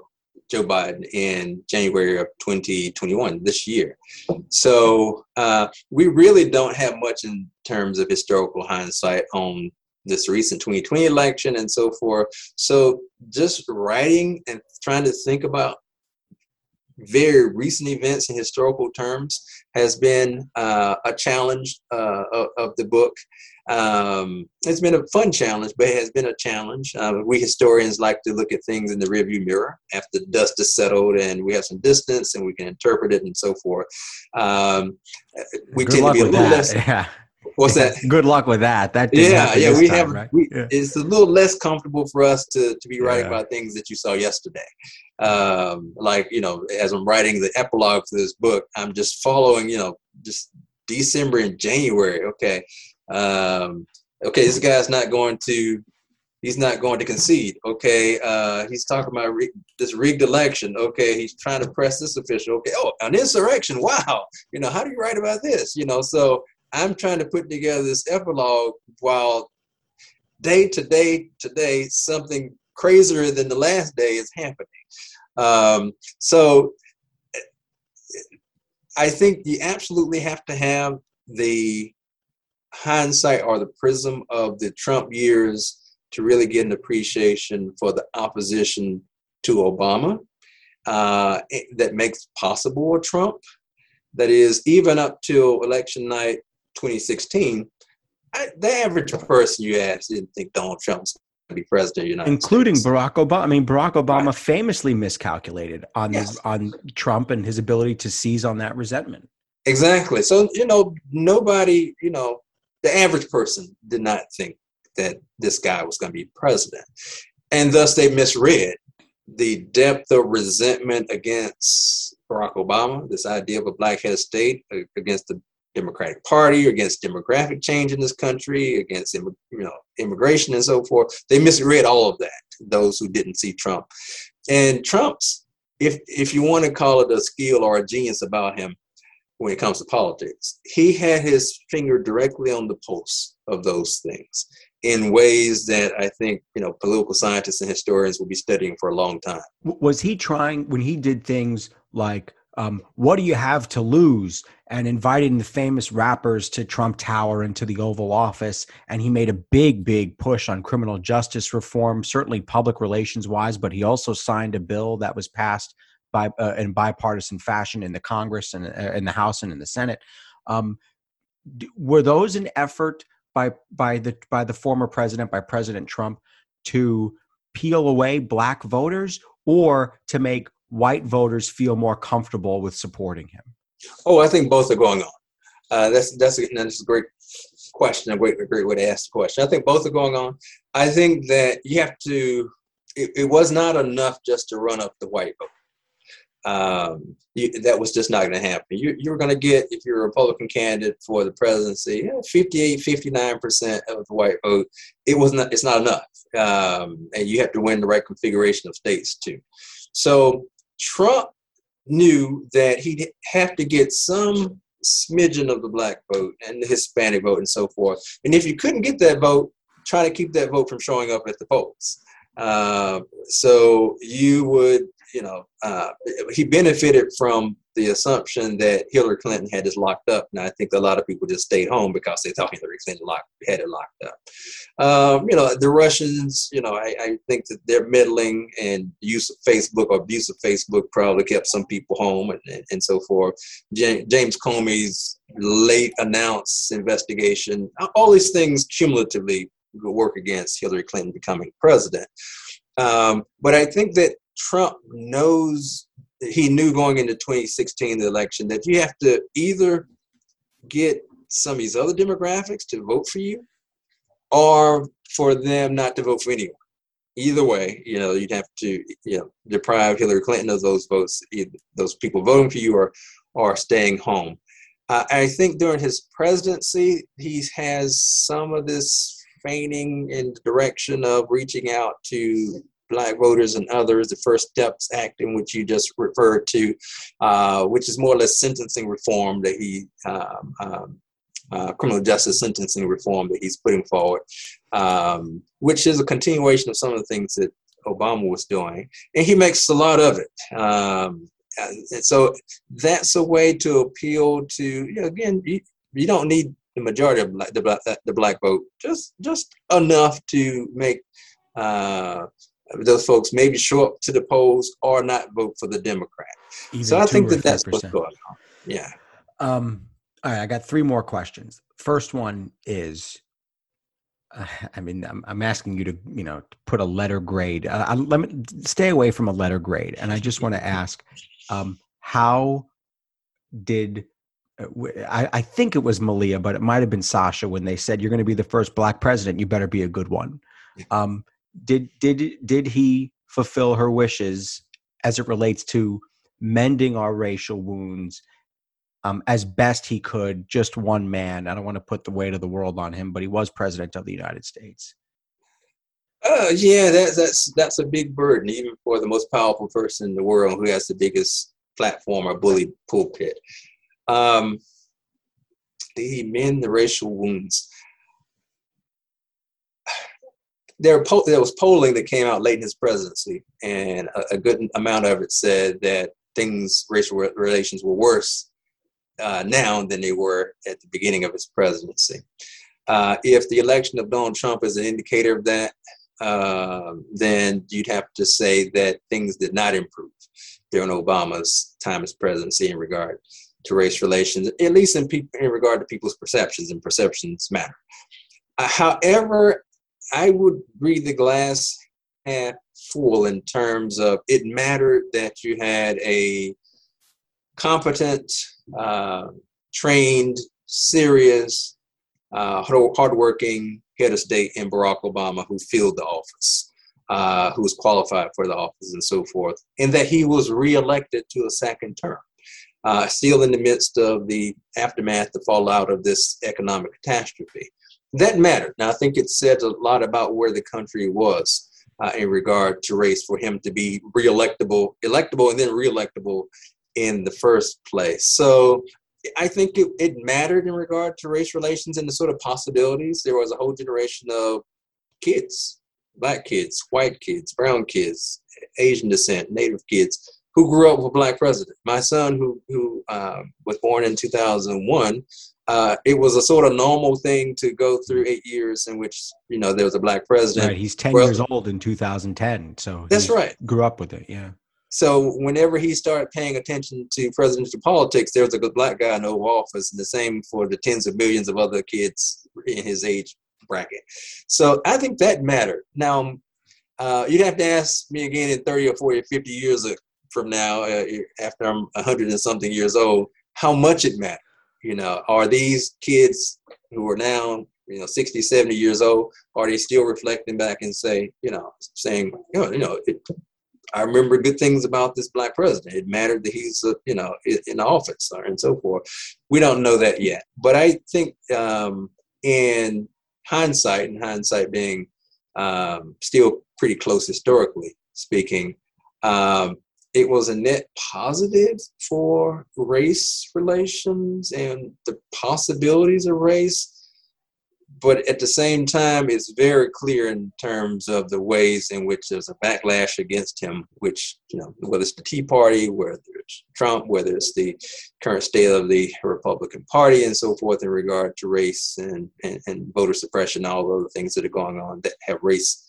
Joe Biden in January of twenty twenty-one, this year. So uh, we really don't have much in terms of historical hindsight on this recent twenty twenty election and so forth. So just writing and trying to think about very recent events in historical terms has been uh, a challenge uh, of, of the book. Um, it's been a fun challenge, but it has been a challenge. Uh, we historians like to look at things in the rearview mirror after the dust is settled and we have some distance and we can interpret it and so forth. Um, we Good tend to be a little that. less. Yeah. What's that? Good luck with that. That yeah, yeah. We time, have right? we, yeah. It's a little less comfortable for us to to be writing yeah. about things that you saw yesterday. Um, like you know, as I'm writing the epilogue for this book, I'm just following you know just December and January. Okay, um, okay. This guy's not going to. He's not going to concede. Okay, uh, he's talking about re- this rigged election. Okay, he's trying to press this official. Okay, oh, an insurrection. Wow. You know, how do you write about this? You know, so. I'm trying to put together this epilogue while day to day today something crazier than the last day is happening. Um, so I think you absolutely have to have the hindsight or the prism of the Trump years to really get an appreciation for the opposition to Obama uh, that makes possible a Trump. That is, even up till election night, twenty sixteen, I, the average person you ask didn't think Donald Trump's going to be president of the United including States. Barack Obama. I mean, Barack Obama right. famously miscalculated on yes. his, on Trump and his ability to seize on that resentment. Exactly. So, you know, nobody, you know, the average person did not think that this guy was going to be president. And thus they misread the depth of resentment against Barack Obama, this idea of a black head of state against the Democratic Party, against demographic change in this country, against you know immigration and so forth. They misread all of that, those who didn't see Trump. And Trump's, if if you want to call it a skill or a genius about him when it comes to politics, he had his finger directly on the pulse of those things. in ways that I think, you know, political scientists and historians will be studying for a long time. Was he trying, when he did things like, um, what do you have to lose? And inviting the famous rappers to Trump Tower and to the Oval Office. And he made a big, big push on criminal justice reform, certainly public relations wise, but he also signed a bill that was passed by uh, in bipartisan fashion in the Congress and uh, in the House and in the Senate. Um, were those an effort by by the by the former president, by President Trump, to peel away black voters or to make white voters feel more comfortable with supporting him? Oh, I think both are going on. Uh, that's that's a, that's a great question. A great, a great way to ask the question. I think both are going on. I think that you have to. It, it was not enough just to run up the white vote. Um, you, that was just not going to happen. You, you were going to get, if you're a Republican candidate for the presidency, yeah, fifty-eight, fifty-nine percent of the white vote. It was not, it's not enough. Um, and you have to win the right configuration of states too. So Trump knew that he'd have to get some smidgen of the black vote and the Hispanic vote and so forth. And if you couldn't get that vote, try to keep that vote from showing up at the polls. Uh, so you would, you know, uh, he benefited from the assumption that Hillary Clinton had this locked up. And I think a lot of people just stayed home because they thought Hillary Clinton locked, had it locked up. Um, you know, the Russians, you know, I, I think that their meddling and use of Facebook or abuse of Facebook probably kept some people home and, and, and so forth. J- James Comey's late announced investigation, all these things cumulatively work against Hillary Clinton becoming president. Um, but I think that Trump knows, he knew going into twenty sixteen, the election, that you have to either get some of these other demographics to vote for you or for them not to vote for anyone. Either way, you know, you'd have to, you know, deprive Hillary Clinton of those votes, either those people voting for you or, or staying home. Uh, I think during his presidency, he has some of this feigning in the direction of reaching out to black voters and others, the First Steps Act, in which you just referred to, uh, which is more or less sentencing reform that he, um, um, uh, criminal justice sentencing reform that he's putting forward, um, which is a continuation of some of the things that Obama was doing. And he makes a lot of it. Um, and so that's a way to appeal to, you know, again, you, you don't need the majority of black, the, black, the black vote, just just enough to make uh, those folks maybe show up to the polls or not vote for the Democrat. Even so I think that that's what's going on. Yeah. Um, all right. I got three more questions. First one is, uh, I mean, I'm, I'm asking you to, you know, put a letter grade. Uh, I, let me stay away from a letter grade. And I just want to ask, um, how did I, I think it was Malia, but it might've been Sasha when they said, you're going to be the first black president. You better be a good one. Um, did, did, did he fulfill her wishes as it relates to mending our racial wounds um, as best he could? Just one man. I don't want to put the weight of the world on him, but he was president of the United States. Uh, yeah, that, that's, that's a big burden, even for the most powerful person in the world who has the biggest platform or bully pulpit. Um, did he mend the racial wounds? There, po- there was polling that came out late in his presidency, and a, a good amount of it said that things, racial re- relations were worse uh, now than they were at the beginning of his presidency. Uh, if the election of Donald Trump is an indicator of that, uh, then you'd have to say that things did not improve during Obama's time as presidency in regard to race relations, at least in, pe- in regard to people's perceptions, and perceptions matter. Uh, however, I would read the glass half full in terms of it mattered that you had a competent, uh, trained, serious, uh, hardworking head of state in Barack Obama who filled the office, uh, who was qualified for the office and so forth, and that he was reelected to a second term, uh, still in the midst of the aftermath, the fallout of this economic catastrophe. That mattered. Now, I think it said a lot about where the country was uh, in regard to race for him to be reelectable, electable, and then reelectable in the first place. So I think it, it mattered in regard to race relations and the sort of possibilities. There was a whole generation of kids, black kids, white kids, brown kids, Asian descent, Native kids who grew up with a black president. My son, who who uh, was born in two thousand one, uh, it was a sort of normal thing to go through eight years in which, you know, there was a black president. Right. He's ten well, years old in two thousand ten. So that's right. Grew up with it. Yeah. So whenever he started paying attention to presidential politics, there was a good black guy in the Oval Office, and the same for the tens of millions of other kids in his age bracket. So I think that mattered. Now, uh, you'd have to ask me again in thirty or forty or fifty years from now, uh, after I'm a hundred and something years old, how much it mattered. You know, are these kids who are now, you know, sixty, seventy years old, are they still reflecting back and say, you know, saying, you know, you know it, I remember good things about this black president. It mattered that he's, uh, you know, in office and so forth. We don't know that yet. But I think um, in hindsight, and hindsight being um, still pretty close historically speaking, um, it was a net positive for race relations and the possibilities of race. But at the same time, it's very clear in terms of the ways in which there's a backlash against him, which, you know, whether it's the Tea Party, whether it's Trump, whether it's the current state of the Republican Party and so forth in regard to race and, and, and voter suppression, all of the things that are going on that have race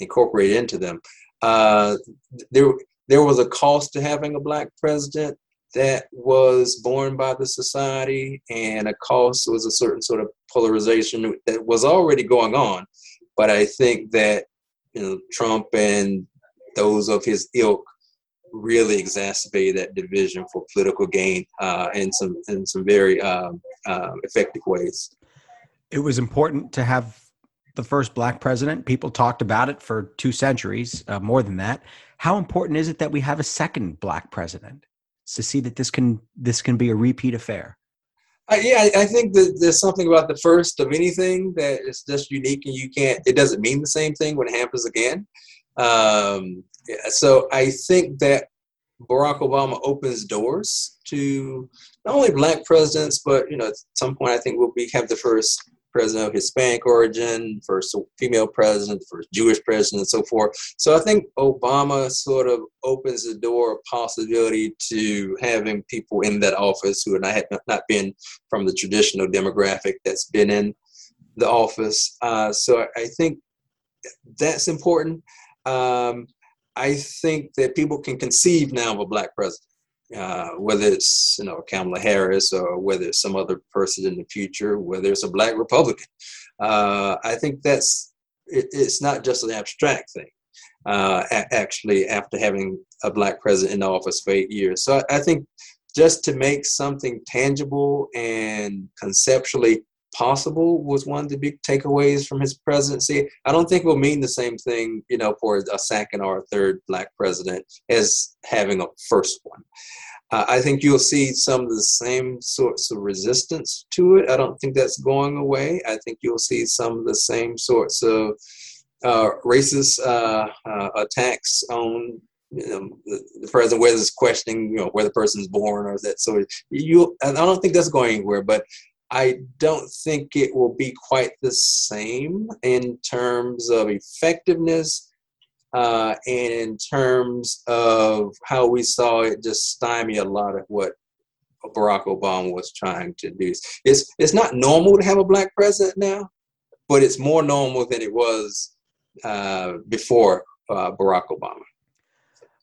incorporated into them. Uh, there, there was a cost to having a black president that was borne by the society, and a cost was a certain sort of polarization that was already going on. But I think that, you know, Trump and those of his ilk really exacerbated that division for political gain uh, in some in some very um, uh, effective ways. It was important to have the first black president. People talked about it for two centuries, uh, more than that. How important is it that we have a second black president, to see that this can this can be a repeat affair? Uh, yeah, I, I think that there's something about the first of anything that is just unique, and you can't, it doesn't mean the same thing when it happens again. Um, yeah, so I think that Barack Obama opens doors to not only black presidents, but, you know, at some point I think we'll be have the first president of Hispanic origin, first female president, first Jewish president, and so forth. So I think Obama sort of opens the door of possibility to having people in that office who have not been from the traditional demographic that's been in the office. Uh, so I think that's important. Um, I think that people can conceive now of a black president. Uh, whether it's, you know, Kamala Harris, or whether it's some other person in the future, whether it's a black Republican. Uh, I think that's, it, it's not just an abstract thing, uh, a- actually, after having a black president in office for eight years. So I, I think just to make something tangible and conceptually possible was one of the big takeaways from his presidency. I don't think it will mean the same thing, you know, for a second or a third black president as having a first one. Uh, I think you'll see some of the same sorts of resistance to it. I don't think that's going away. I think you'll see some of the same sorts of uh, racist uh, uh, attacks on, you know, the, the president, whether it's questioning, you know, where the person's born or that. So you, I don't think that's going anywhere, but I don't think it will be quite the same in terms of effectiveness uh, and in terms of how we saw it just stymie a lot of what Barack Obama was trying to do. It's it's not normal to have a black president now, but it's more normal than it was uh, before uh, Barack Obama.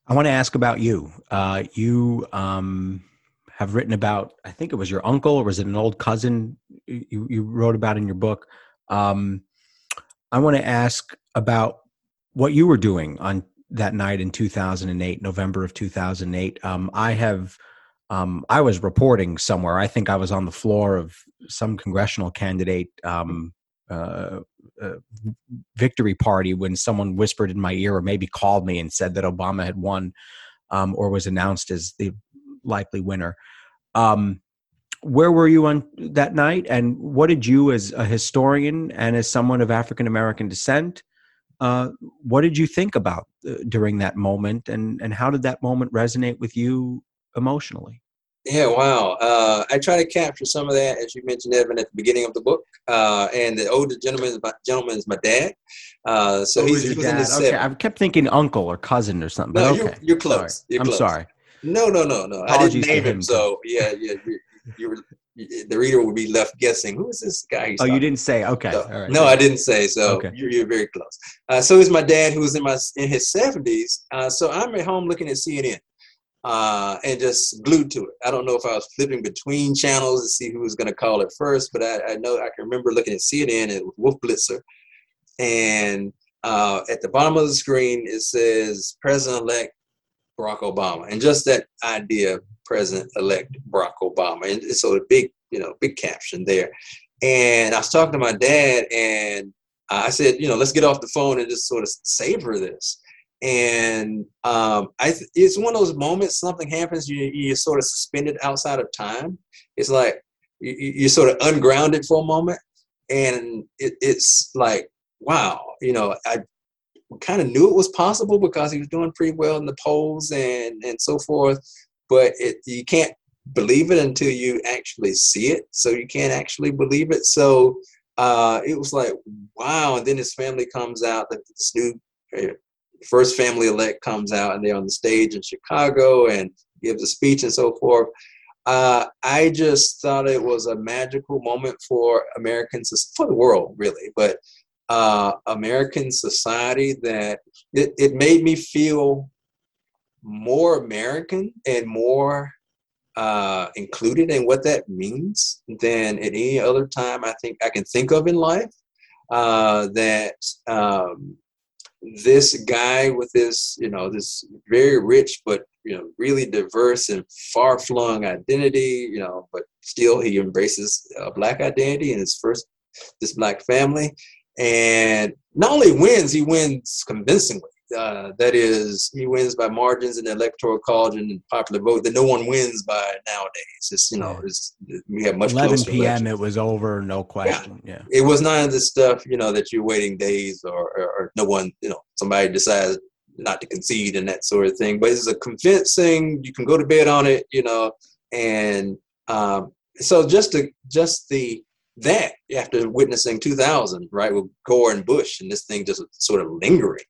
I want to ask about you. Uh, you... Um... have written about, I think it was your uncle, or was it an old cousin you, you wrote about in your book. Um, I want to ask about what you were doing on that night in two thousand eight, November of two thousand eight. Um, I have, um, I was reporting somewhere. I think I was on the floor of some congressional candidate um, uh, uh, victory party when someone whispered in my ear, or maybe called me and said that Obama had won um, or was announced as the likely winner. Um, where were you on that night? And what did you, as a historian and as someone of African-American descent, uh, what did you think about uh, during that moment? And, and how did that moment resonate with you emotionally? Yeah, wow. Uh, I try to capture some of that, as you mentioned, Evan, at the beginning of the book. Uh, and the older gentleman is my, gentleman is my dad. Uh, so oh, he's he was dad. in his okay. I kept thinking uncle or cousin or something. No, okay. you're, you're close. You're I'm close. sorry. No, no, no, no. Apologies I didn't name him, him. So yeah, yeah. You, you were, you, the reader would be left guessing. Who is this guy? Oh, you didn't say. Okay. So, all right. No, I didn't say. So okay. you're, you're very close. Uh, so is my dad, who was in my in his seventies. Uh, so I'm at home looking at C N N. Uh, and just glued to it. I don't know if I was flipping between channels to see who was going to call it first, but I, I know I can remember looking at C N N and Wolf Blitzer, and uh, at the bottom of the screen it says President-elect Barack Obama, and just that idea, President-elect Barack Obama, and so a big, you know, big caption there. And I was talking to my dad, and I said, you know, let's get off the phone and just sort of savor this. And um, I th- it's one of those moments, something happens, you, you're sort of suspended outside of time. It's like you, you're sort of ungrounded for a moment. And it, it's like, wow, you know, I kind of knew it was possible because he was doing pretty well in the polls and, and so forth. But it, you can't believe it until you actually see it. So you can't actually believe it. So uh, it was like, wow. And then his family comes out, this new first family-elect comes out, and they're on the stage in Chicago and gives a speech and so forth. Uh, I just thought it was a magical moment for Americans, for the world, really, but uh, American society, that it, it made me feel more American and more uh, included in what that means than at any other time I think I can think of in life. Uh, that... Um, This guy with this, you know, this very rich, but, you know, really diverse and far flung identity, you know, but still he embraces a black identity in his first, this black family. And not only wins, he wins convincingly. Uh, that is, he wins by margins in the electoral college and the popular vote that no one wins by nowadays. It's, you know, it's, we have much eleven closer p m elections. It was over, no question. Yeah. yeah, it was none of this stuff, you know, that you're waiting days or, or, or no one, you know, somebody decides not to concede and that sort of thing. But it's a convincing. You can go to bed on it, you know, and um, so just to just the. That after witnessing two thousand, right, with Gore and Bush, and this thing just sort of lingering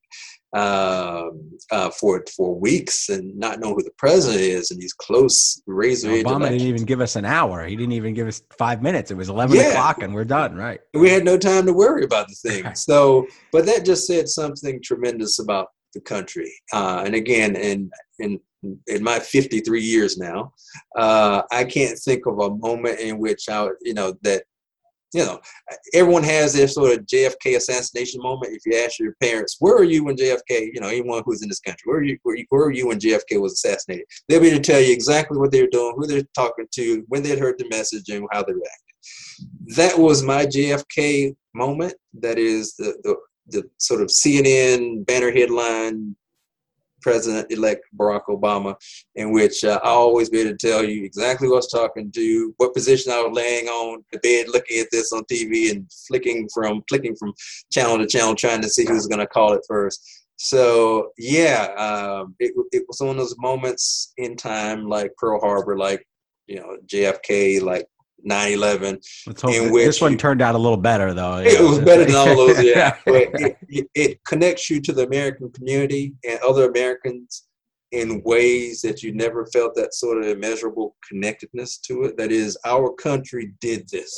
uh, uh, for for weeks, and not knowing who the president is, and these close razor edge elections. Obama didn't even give us an hour. He didn't even give us five minutes. It was eleven yeah. o'clock, and we're done. Right. We had no time to worry about the thing. So, but that just said something tremendous about the country. Uh, and again, and and. in my fifty-three years now, uh, I can't think of a moment in which I, you know, that, you know, everyone has their sort of J F K assassination moment. If you ask your parents, where were you when J F K, you know, anyone who's in this country, where were you, where were you when J F K was assassinated? They'll be able to tell you exactly what they were doing, who they're talking to, when they'd heard the message, and how they reacted. That was my J F K moment. That is the the, the sort of C N N banner headline, President-elect Barack Obama, in which uh, I'll always be able to tell you exactly what I was talking to, what position I was laying on the bed, looking at this on T V and flicking from, clicking from channel to channel, trying to see who's going to call it first. So, yeah, um, it, it was one of those moments in time, like Pearl Harbor, like, you know, J F K, like nine eleven. Let's hope in which this one turned out a little better, though. It was better than all those, yeah. But it, it, it connects you to the American community and other Americans in ways that you never felt that sort of immeasurable connectedness to it. That is, our country did this,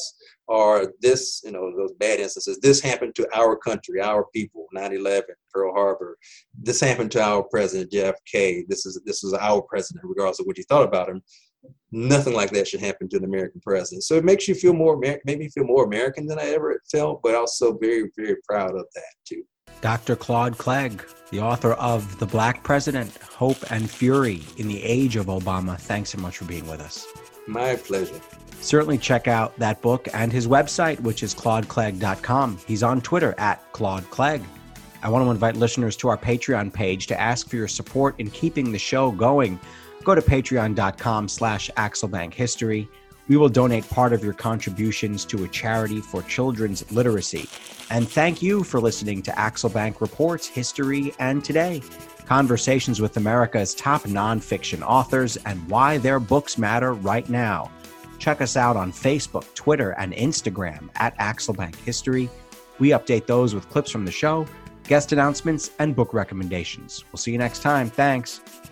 or this, you know, those bad instances. This happened to our country, our people, nine eleven, Pearl Harbor. This happened to our president, J F K. This is this was our president, regardless of what you thought about him. Nothing like that should happen to an American president. So it makes you feel more, made me feel more American than I ever felt, but also very, very proud of that too. Doctor Claude Clegg, the author of The Black President, Hope and Fury in the Age of Obama. Thanks so much for being with us. My pleasure. Certainly check out that book and his website, which is claude clegg dot com. He's on Twitter at Claude Clegg. I want to invite listeners to our Patreon page to ask for your support in keeping the show going. Go to patreon.com slash AxelBankHistory. We will donate part of your contributions to a charity for children's literacy. And thank you for listening to Axel Bank Reports, History, and Today. conversations with America's top nonfiction authors, and why their books matter right now. Check us out on Facebook, Twitter, and Instagram at AxelBankHistory. We update those with clips from the show, guest announcements, and book recommendations. We'll see you next time. Thanks.